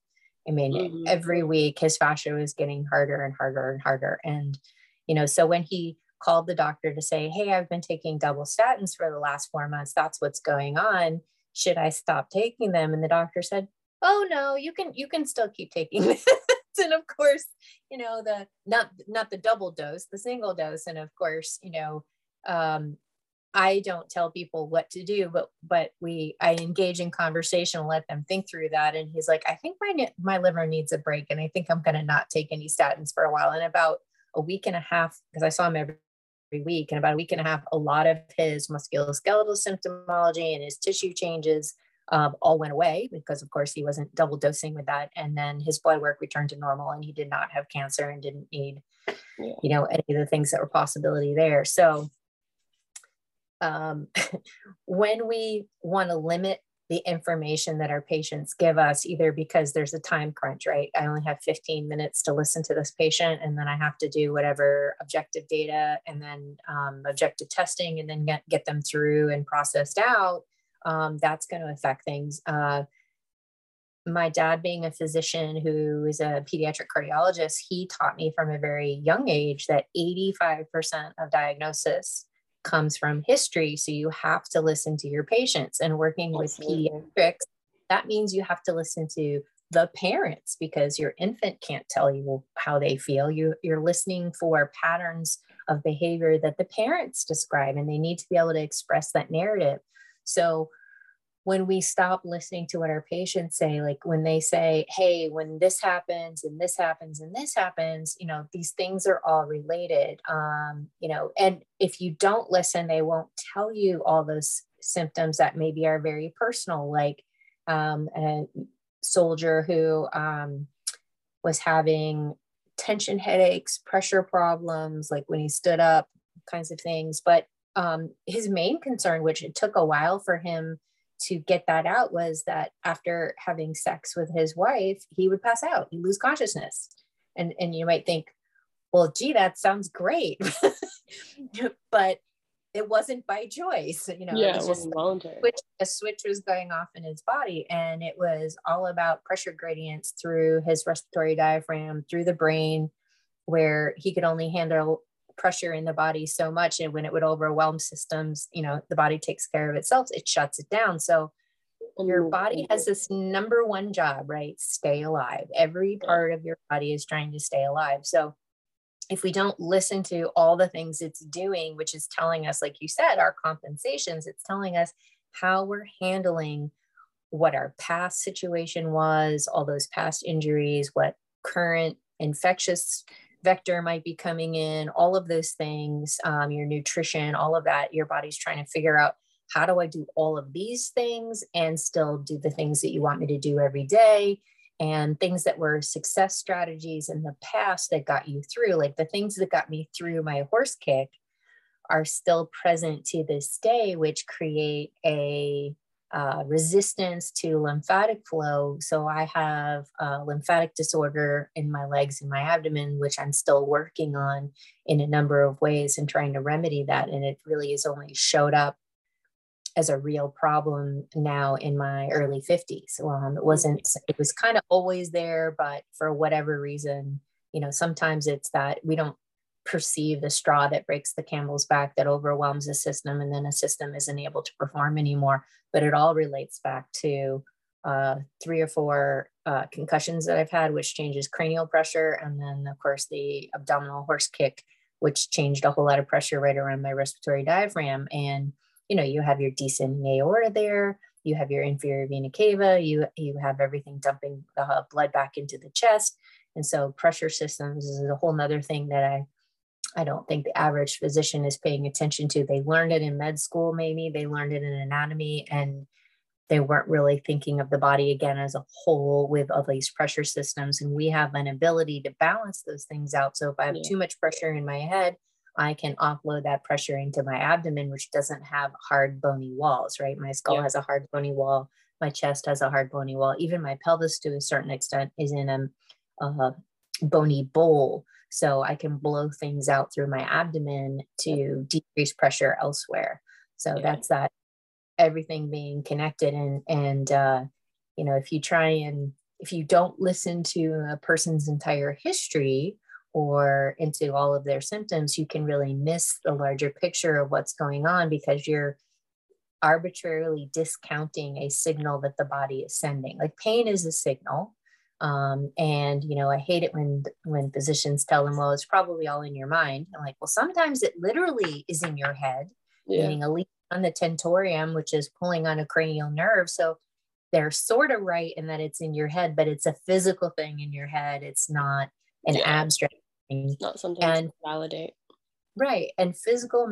I mean, mm-hmm. every week his fascia was getting harder and harder and harder. And, you know, so when he called the doctor to say, hey, I've been taking double statins for the last four months. That's what's going on. Should I stop taking them? And the doctor said, oh no, you can, you can still keep taking this. And of course, you know, the, not, not the double dose, the single dose. And of course, you know, um, I don't tell people what to do, but, but we, I engage in conversation and let them think through that. And he's like, I think my, my liver needs a break. And I think I'm going to not take any statins for a while. And about a week and a half, because I saw him every week, and about a week and a half, a lot of his musculoskeletal symptomology and his tissue changes Um, all went away, because of course he wasn't double dosing with that. And then his blood work returned to normal, and he did not have cancer and didn't need, yeah. you know, any of the things that were possibility there. So um, when we want to limit the information that our patients give us, either because there's a time crunch, right? I only have fifteen minutes to listen to this patient, and then I have to do whatever objective data and then um, objective testing, and then get, get them through and processed out. um, that's going to affect things. Uh, my dad being a physician who is a pediatric cardiologist, he taught me from a very young age that eighty-five percent of diagnosis comes from history. So you have to listen to your patients, and working with pediatrics, that means you have to listen to the parents, because your infant can't tell you how they feel. You, you're listening for patterns of behavior that the parents describe, and they need to be able to express that narrative. So when we stop listening to what our patients say, like when they say, hey, when this happens and this happens and this happens, you know, these things are all related, um, you know, and if you don't listen, they won't tell you all those symptoms that maybe are very personal, like um, a soldier who um, was having tension headaches, pressure problems, like when he stood up, kinds of things. But um, his main concern, which it took a while for him to get that out, was that after having sex with his wife, he would pass out, he'd lose consciousness. And, and you might think, well, gee, that sounds great, but it wasn't by choice, you know, yeah, it was, it was just voluntary. A switch, a switch was going off in his body. And it was all about pressure gradients through his respiratory diaphragm, through the brain, where he could only handle pressure in the body so much. And when it would overwhelm systems, you know, the body takes care of itself, it shuts it down. So your body has this number one job, right? Stay alive. Every part of your body is trying to stay alive. So if we don't listen to all the things it's doing, which is telling us, like you said, our compensations, it's telling us how we're handling what our past situation was, all those past injuries, what current infectious vector might be coming in, all of those things, um, your nutrition, all of that. Your body's trying to figure out, how do I do all of these things and still do the things that you want me to do every day? And things that were success strategies in the past that got you through, like the things that got me through my horse kick are still present to this day, which create a uh, resistance to lymphatic flow. So I have a lymphatic disorder in my legs and my abdomen, which I'm still working on in a number of ways and trying to remedy that. And it really has only showed up as a real problem now in my early fifties. Um, it wasn't, it was kind of always there, but for whatever reason, you know, sometimes it's that we don't perceive the straw that breaks the camel's back that overwhelms a system, and then a system isn't able to perform anymore. But it all relates back to uh, three or four uh, concussions that I've had, which changes cranial pressure. And then of course the abdominal horse kick, which changed a whole lot of pressure right around my respiratory diaphragm. And you know, you have your descending aorta there, you have your inferior vena cava, you, you have everything dumping the blood back into the chest. And so pressure systems is a whole nother thing that I, I don't think the average physician is paying attention to. They learned it in med school, maybe they learned it in anatomy, and they weren't really thinking of the body again as a whole with all these pressure systems. And we have an ability to balance those things out. So if I have yeah. too much pressure in my head, I can offload that pressure into my abdomen, which doesn't have hard bony walls, right? My skull yeah. has a hard bony wall. My chest has a hard bony wall. Even my pelvis, to a certain extent, is in a, a bony bowl. So I can blow things out through my abdomen to decrease pressure elsewhere. So yeah. that's that, everything being connected. And, and uh, you know, if you try and, if you don't listen to a person's entire history, or into all of their symptoms, you can really miss the larger picture of what's going on, because you're arbitrarily discounting a signal that the body is sending. Like pain is a signal. Um, and, you know, I hate it when, when physicians tell them, well, it's probably all in your mind. I'm like, well, sometimes it literally is in your head, yeah. meaning a lesion on the tentorium, which is pulling on a cranial nerve. So they're sort of right in that it's in your head, but it's a physical thing in your head. It's not an yeah. abstract. Not something and, to validate. Right. And physical,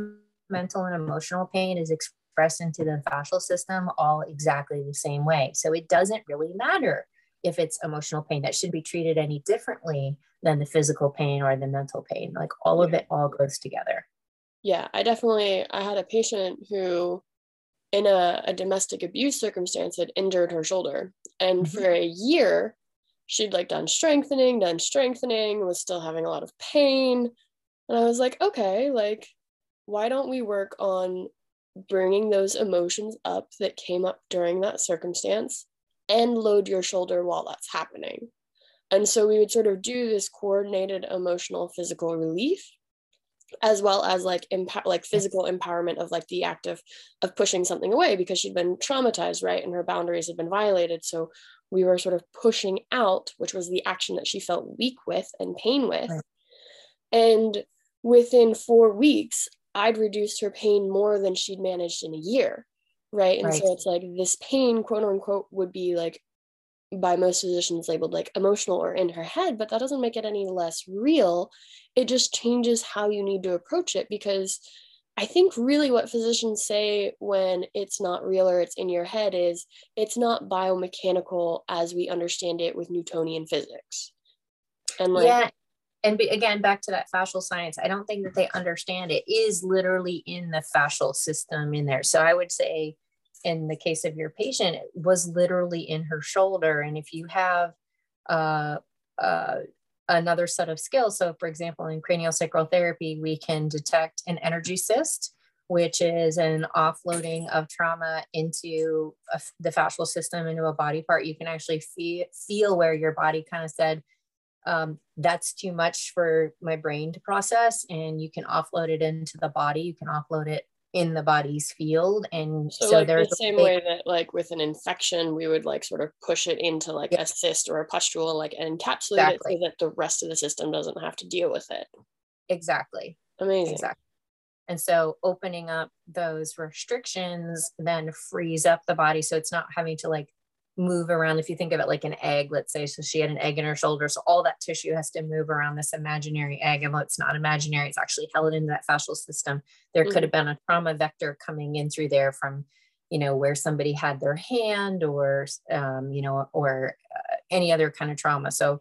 mental, and emotional pain is expressed into the fascial system all exactly the same way. So it doesn't really matter if it's emotional pain that should be treated any differently than the physical pain or the mental pain. Like all yeah. of it all goes together. Yeah, I definitely, I had a patient who in a, a domestic abuse circumstance had injured her shoulder. And mm-hmm. for a year, she'd like done strengthening, done strengthening, was still having a lot of pain. And I was like, okay, like, why don't we work on bringing those emotions up that came up during that circumstance and load your shoulder while that's happening. And so we would sort of do this coordinated emotional physical relief, as well as like empo- like physical empowerment of like the act of, of pushing something away, because she'd been traumatized, right? And her boundaries had been violated. So we were sort of pushing out, which was the action that she felt weak with and pain with. Right. And within four weeks, I'd reduced her pain more than she'd managed in a year, right? And right. so it's like this pain, quote unquote, would be like by most physicians labeled like emotional or in her head, but that doesn't make it any less real. It just changes how you need to approach it, because I think really what physicians say when it's not real or it's in your head is it's not biomechanical as we understand it with Newtonian physics. And like, yeah. And be, again, back to that fascial science, I don't think that they understand it is literally in the fascial system in there. So I would say in the case of your patient, it was literally in her shoulder. And if you have uh, uh, another set of skills, so for example, in craniosacral therapy, we can detect an energy cyst, which is an offloading of trauma into a, the fascial system, into a body part. You can actually feel, feel where your body kind of said, um, that's too much for my brain to process. And you can offload it into the body. You can offload it in the body's field. And so, so like there's the same way, way that like with an infection, we would like sort of push it into like yeah. a cyst or a pustule, like and encapsulate exactly. it so that the rest of the system doesn't have to deal with it. Exactly. Amazing. Exactly. And so opening up those restrictions then frees up the body. So it's not having to like move around. If you think of it like an egg, let's say, so she had an egg in her shoulder. So all that tissue has to move around this imaginary egg. And it's not imaginary, it's actually held into that fascial system. There mm-hmm. could have been a trauma vector coming in through there from, you know, where somebody had their hand or, um, you know, or uh, any other kind of trauma. So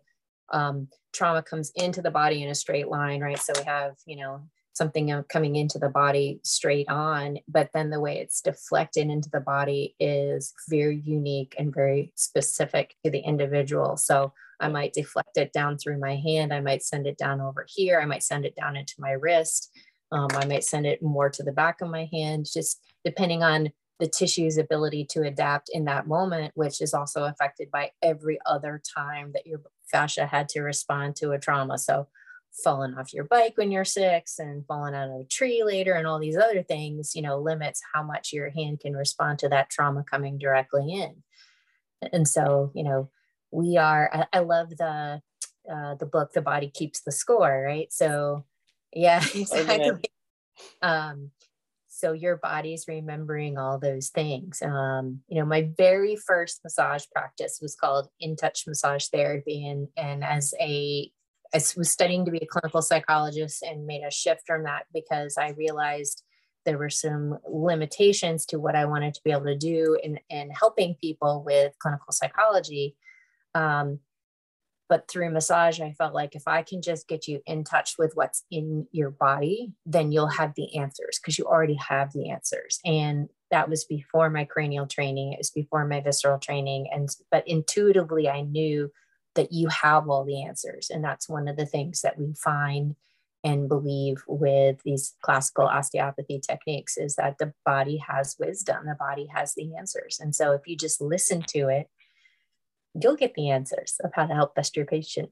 um, trauma comes into the body in a straight line, right? So we have, you know, something coming into the body straight on, but then the way it's deflected into the body is very unique and very specific to the individual. So I might deflect it down through my hand. I might send it down over here. I might send it down into my wrist. Um, I might send it more to the back of my hand, just depending on the tissue's ability to adapt in that moment, which is also affected by every other time that your fascia had to respond to a trauma. So falling off your bike when you're six and falling out of a tree later and all these other things, you know, limits how much your hand can respond to that trauma coming directly in. And so, you know, we are, I, I love the, uh, the book, The Body Keeps the Score, right? So yeah, exactly. Um, so your body's remembering all those things. Um, you know, my very first massage practice was called In Touch Massage Therapy. And, and as a I was studying to be a clinical psychologist and made a shift from that because I realized there were some limitations to what I wanted to be able to do in, in helping people with clinical psychology. Um, but through massage, I felt like if I can just get you in touch with what's in your body, then you'll have the answers because you already have the answers. And that was before my cranial training. It was before my visceral training. And, but intuitively, I knew that you have all the answers. And that's one of the things that we find and believe with these classical osteopathy techniques is that the body has wisdom, the body has the answers. And so if you just listen to it, you'll get the answers of how to help best your patient.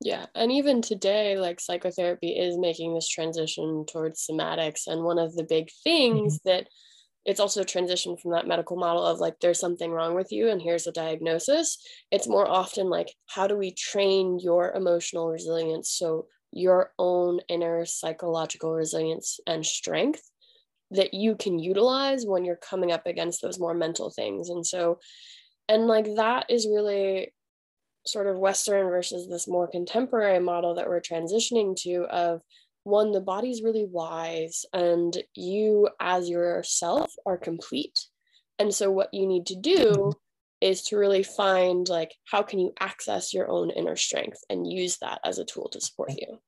Yeah. And even today, like psychotherapy is making this transition towards somatics. And one of the big things mm-hmm. that it's also a transition from that medical model of like, there's something wrong with you and here's a diagnosis. It's more often like, how do we train your emotional resilience? So your own inner psychological resilience and strength that you can utilize when you're coming up against those more mental things. And so, and like, that is really sort of Western versus this more contemporary model that we're transitioning to of, one, the body's really wise and you as yourself are complete. And so what you need to do is to really find like, how can you access your own inner strength and use that as a tool to support you?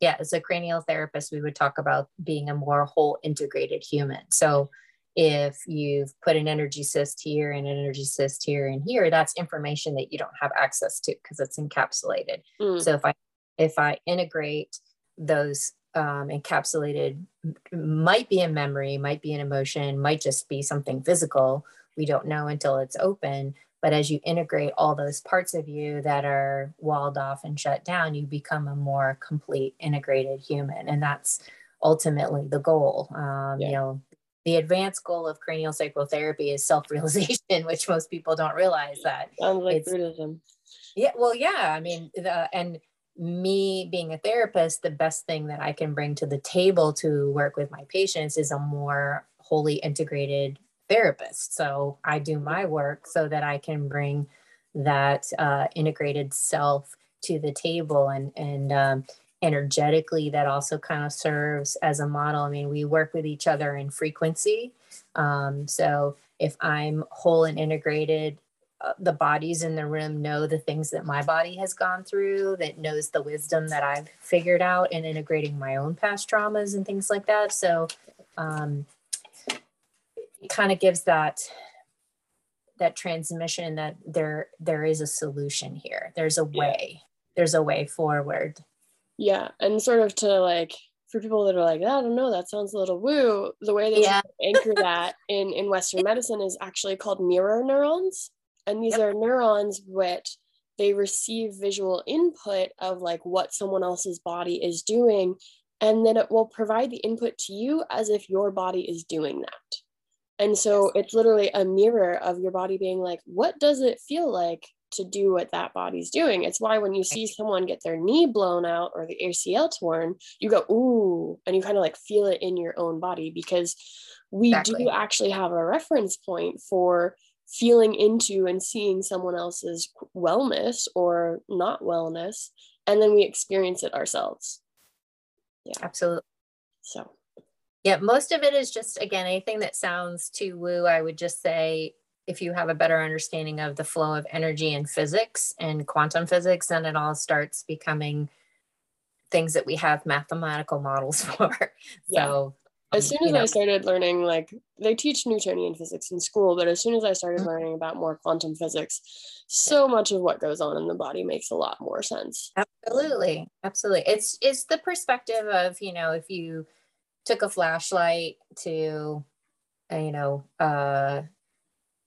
Yeah. As a cranial therapist, we would talk about being a more whole integrated human. So if you've put an energy cyst here and an energy cyst here and here, that's information that you don't have access to because it's encapsulated. Mm. So if I, if I integrate those um, encapsulated, might be in memory, might be in emotion, might just be something physical. We don't know until it's open. But as you integrate all those parts of you that are walled off and shut down, you become a more complete, integrated human. And that's ultimately the goal. Um, yeah. You know, the advanced goal of craniosacral therapy is self-realization, which most people don't realize that. Sounds like it's, Buddhism. Yeah, well, yeah. I mean, the, and me being a therapist, the best thing that I can bring to the table to work with my patients is a more wholly integrated therapist. So I do my work so that I can bring that uh, integrated self to the table, and and um, energetically that also kind of serves as a model. I mean, we work with each other in frequency. Um, so if I'm whole and integrated, uh, the bodies in the room know the things that my body has gone through, that knows the wisdom that I've figured out in integrating my own past traumas and things like that. So um, it kind of gives that that transmission that there there is a solution here. There's a way. There's a way forward. Yeah, and sort of to like, for people that are like, I don't know, that sounds a little woo, the way they yeah. anchor that in, in Western medicine is actually called mirror neurons. And these yep. are neurons which they receive visual input of like what someone else's body is doing. And then it will provide the input to you as if your body is doing that. And so it's literally a mirror of your body being like, what does it feel like to do what that body's doing? It's why when you see someone get their knee blown out or the A C L torn, you go, ooh, and you kind of like feel it in your own body, because we exactly. do actually have a reference point for feeling into and seeing someone else's wellness or not wellness, and then we experience it ourselves. Yeah, absolutely. So yeah, most of it is just, again, anything that sounds too woo, I would just say, if you have a better understanding of the flow of energy and physics and quantum physics, then it all starts becoming things that we have mathematical models for. Yeah. So um, as soon as you know. I started learning, like they teach Newtonian physics in school, but as soon as I started mm-hmm. learning about more quantum physics, so much of what goes on in the body makes a lot more sense. Absolutely. Absolutely. It's, it's the perspective of, you know, if you took a flashlight to, uh, you know, uh,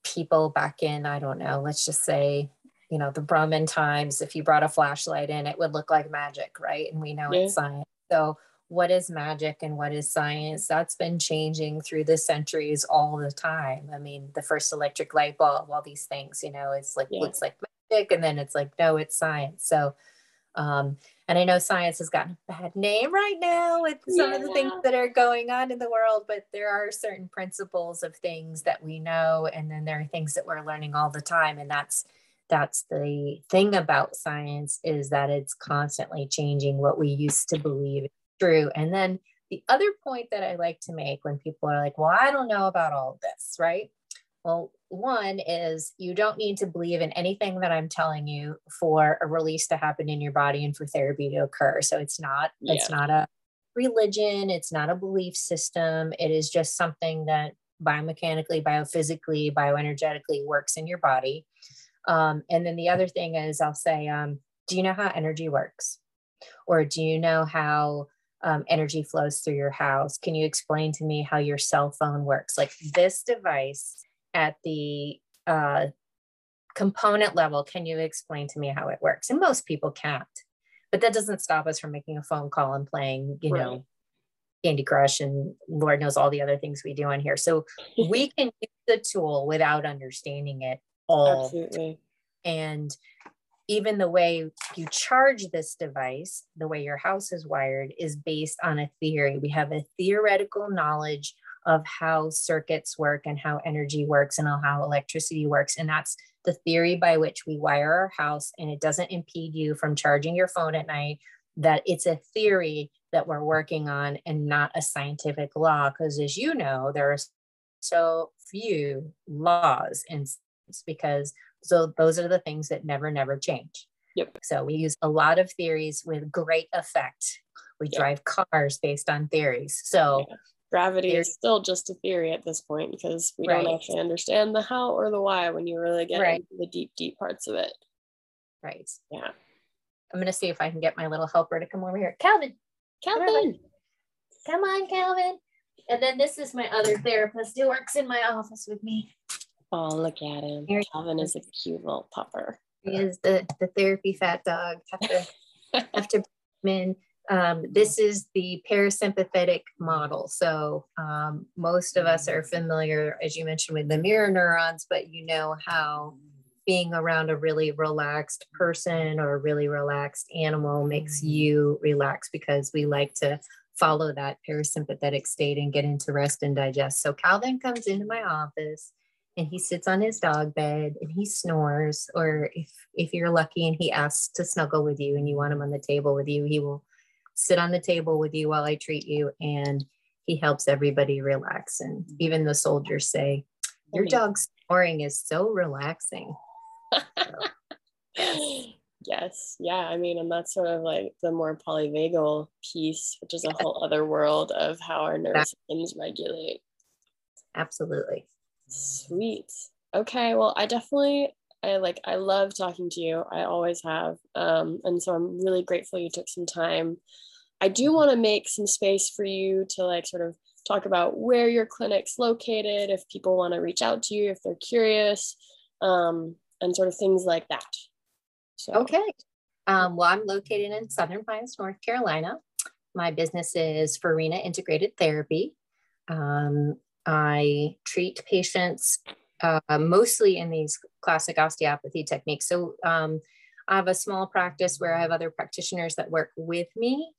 people back in, I don't know, let's just say, you know, the Brahmin times, if you brought a flashlight in, it would look like magic, right? And we know yeah. it's science. So what is magic and what is science? That's been changing through the centuries all the time. I mean, the first electric light bulb, all these things, you know, it's like, yeah. looks like magic, and then it's like, no, it's science. So, um, and I know science has gotten a bad name right now with some yeah. of the things that are going on in the world, but there are certain principles of things that we know. And then there are things that we're learning all the time. And that's, that's the thing about science, is that it's constantly changing what we used to believe is true. And then the other point that I like to make when people are like, well, I don't know about all this, right? Well, one is, you don't need to believe in anything that I'm telling you for a release to happen in your body and for therapy to occur. So it's not, yeah. it's not a religion. It's not a belief system. It is just something that biomechanically, biophysically, bioenergetically works in your body. Um, and then the other thing is, I'll say, um, do you know how energy works? Or do you know how um, energy flows through your house? Can you explain to me how your cell phone works? Like this device at the uh, component level, can you explain to me how it works? And most people can't, but that doesn't stop us from making a phone call and playing, you right. know, Candy Crush and Lord knows all the other things we do on here. So we can use the tool without understanding it all. Absolutely. And even the way you charge this device, the way your house is wired, is based on a theory. We have a theoretical knowledge of how circuits work and how energy works and how electricity works. And that's the theory by which we wire our house. And it doesn't impede you from charging your phone at night, that it's a theory that we're working on and not a scientific law. Because as you know, there are so few laws in science, because so those are the things that never, never change. Yep. So we use a lot of theories with great effect. We yep. drive cars based on theories. So yeah. Gravity theory. Is still just a theory at this point, because we right. don't actually understand the how or the why when you really get right. into the deep, deep parts of it. Right. Yeah. I'm going to see if I can get my little helper to come over here. Calvin. Calvin. come on, Calvin. And then this is my other therapist who works in my office with me. Oh, look at him. Here Calvin is a cute little pupper. He is the, the therapy fat dog. Have to, have to bring him in. Um, this is the parasympathetic model. So um, most of us are familiar, as you mentioned, with the mirror neurons, but you know how being around a really relaxed person or a really relaxed animal makes you relax, because we like to follow that parasympathetic state and get into rest and digest. So Calvin comes into my office and he sits on his dog bed and he snores, or if, if you're lucky and he asks to snuggle with you and you want him on the table with you, he will sit on the table with you while I treat you, and he helps everybody relax. And even the soldiers say, your dog snoring is so relaxing. So. Yes. Yeah. I mean, and that's sort of like the more polyvagal piece, which is a whole other world of how our nerve systems regulate. Absolutely. Sweet. Okay. Well, I definitely, I like, I love talking to you. I always have. Um, and so I'm really grateful you took some time. I do want to make some space for you to like sort of talk about where your clinic's located, if people want to reach out to you, if they're curious, um, and sort of things like that. So. Okay. Um, well, I'm located in Southern Pines, North Carolina. My business is Farina Integrated Therapy. Um, I treat patients uh, mostly in these classic osteopathy techniques. So um, I have a small practice where I have other practitioners that work with me.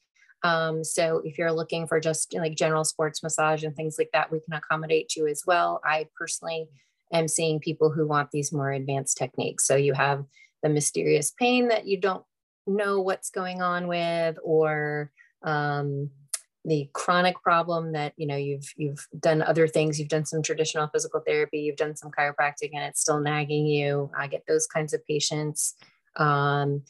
Um, so if you're looking for just like general sports massage and things like that, we can accommodate you as well. I personally am seeing people who want these more advanced techniques. So you have the mysterious pain that you don't know what's going on with, or um, the chronic problem that, you know, you've, you've done other things. You've done some traditional physical therapy, you've done some chiropractic, and it's still nagging you. I get those kinds of patients. Um,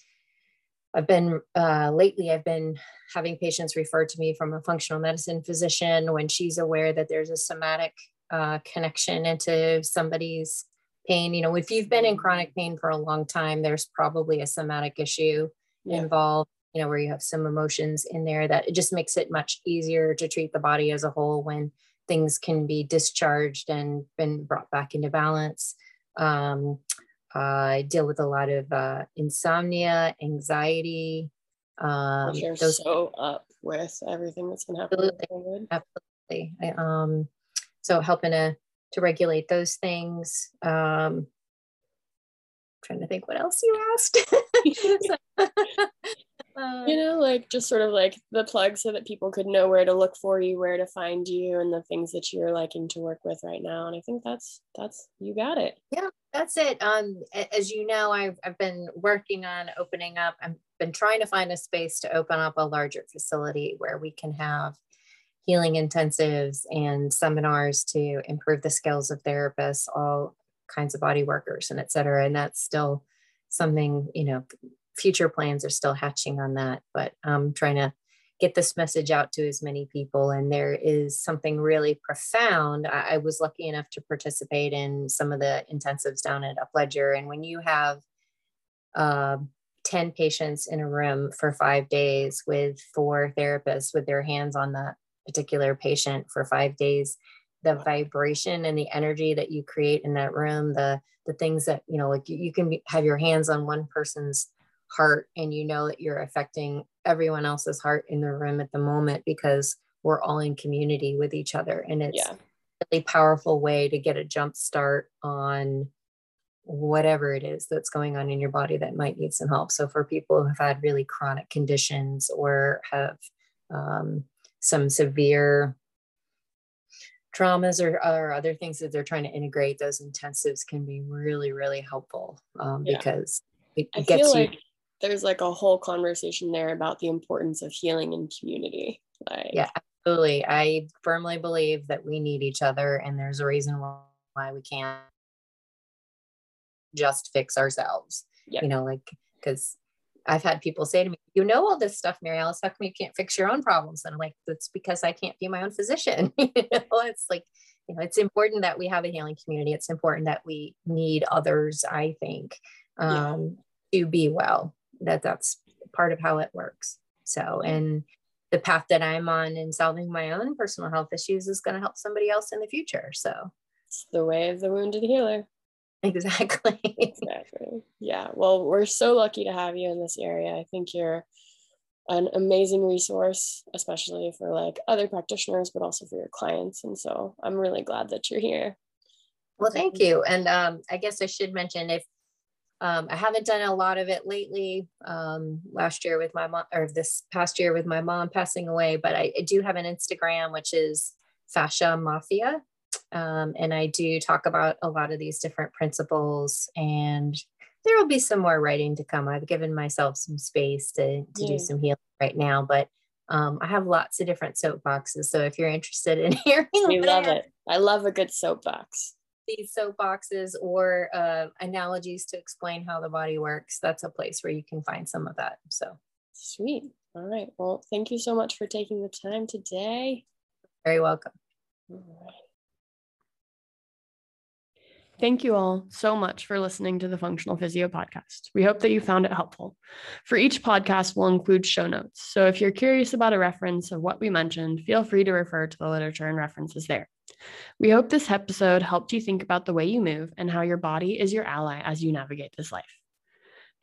I've been, uh, lately I've been having patients referred to me from a functional medicine physician when she's aware that there's a somatic uh, connection into somebody's pain. You know, if you've been in chronic pain for a long time, there's probably a somatic issue yeah. involved, you know, where you have some emotions in there that it just makes it much easier to treat the body as a whole when things can be discharged and been brought back into balance. Um, uh, I deal with a lot of uh, insomnia, anxiety. Um, You're those so up with everything that's been happening. Absolutely. Absolutely. I, um, so helping to to regulate those things. Um, trying to think what else you asked. so, um, you know, like just sort of like the plug so that people could know where to look for you, where to find you, and the things that you're liking to work with right now. And I think that's, that's, you got it. Yeah, that's it. Um, as you know, I've, I've been working on opening up, I've been trying to find a space to open up a larger facility where we can have healing intensives and seminars to improve the skills of therapists, all kinds of body workers, and et cetera. And that's still something, you know, future plans are still hatching on that, but I'm trying to get this message out to as many people. And there is something really profound. I, I was lucky enough to participate in some of the intensives down at Upledger. And when you have uh, ten patients in a room for five days with four therapists with their hands on the particular patient for five days, the vibration and the energy that you create in that room, the the things that, you know, like you, you can be, have your hands on one person's heart and you know that you're affecting everyone else's heart in the room at the moment, because we're all in community with each other. And it's yeah. a really powerful way to get a jump start on whatever it is that's going on in your body that might need some help. So for people who have had really chronic conditions or have, um, some severe traumas or, or other things that they're trying to integrate, those intensives can be really, really helpful um, yeah. because it I gets feel you. Like there's like a whole conversation there about the importance of healing in community. Like, yeah, absolutely. I firmly believe that we need each other, and there's a reason why we can't just fix ourselves, yep. you know, like, because I've had people say to me, you know, all this stuff, Mary Alice, how come you can't fix your own problems? And I'm like, that's because I can't be my own physician. You know, it's like, you know, it's important that we have a healing community. It's important that we need others, I think, um, yeah. to be well, that that's part of how it works. So, and the path that I'm on in solving my own personal health issues is going to help somebody else in the future. So it's the way of the wounded healer. Exactly. Exactly. Yeah. Well, we're so lucky to have you in this area. I think you're an amazing resource, especially for like other practitioners, but also for your clients. And so I'm really glad that you're here. Well, thank you. And um, I guess I should mention, if um, I haven't done a lot of it lately, um, last year with my mom, or this past year with my mom passing away, but I, I do have an Instagram, which is Fascia Mafia. Um, and I do talk about a lot of these different principles, and there will be some more writing to come. I've given myself some space to, to yeah. do some healing right now, but um, I have lots of different soapboxes. So if you're interested in hearing, we love it. I love a good soapbox. These soapboxes or uh, analogies to explain how the body works. That's a place where you can find some of that. So sweet. All right. Well, thank you so much for taking the time today. Very welcome. All right. Thank you all so much for listening to the Functional Physio podcast. We hope that you found it helpful. For each podcast, we'll include show notes. So if you're curious about a reference of what we mentioned, feel free to refer to the literature and references there. We hope this episode helped you think about the way you move and how your body is your ally as you navigate this life.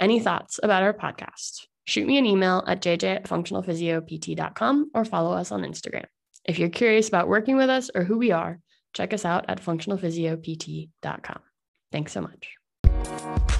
Any thoughts about our podcast? Shoot me an email at j j at functional physio p t dot com or follow us on Instagram. If you're curious about working with us or who we are, check us out at functional physio p t dot com. Thanks so much.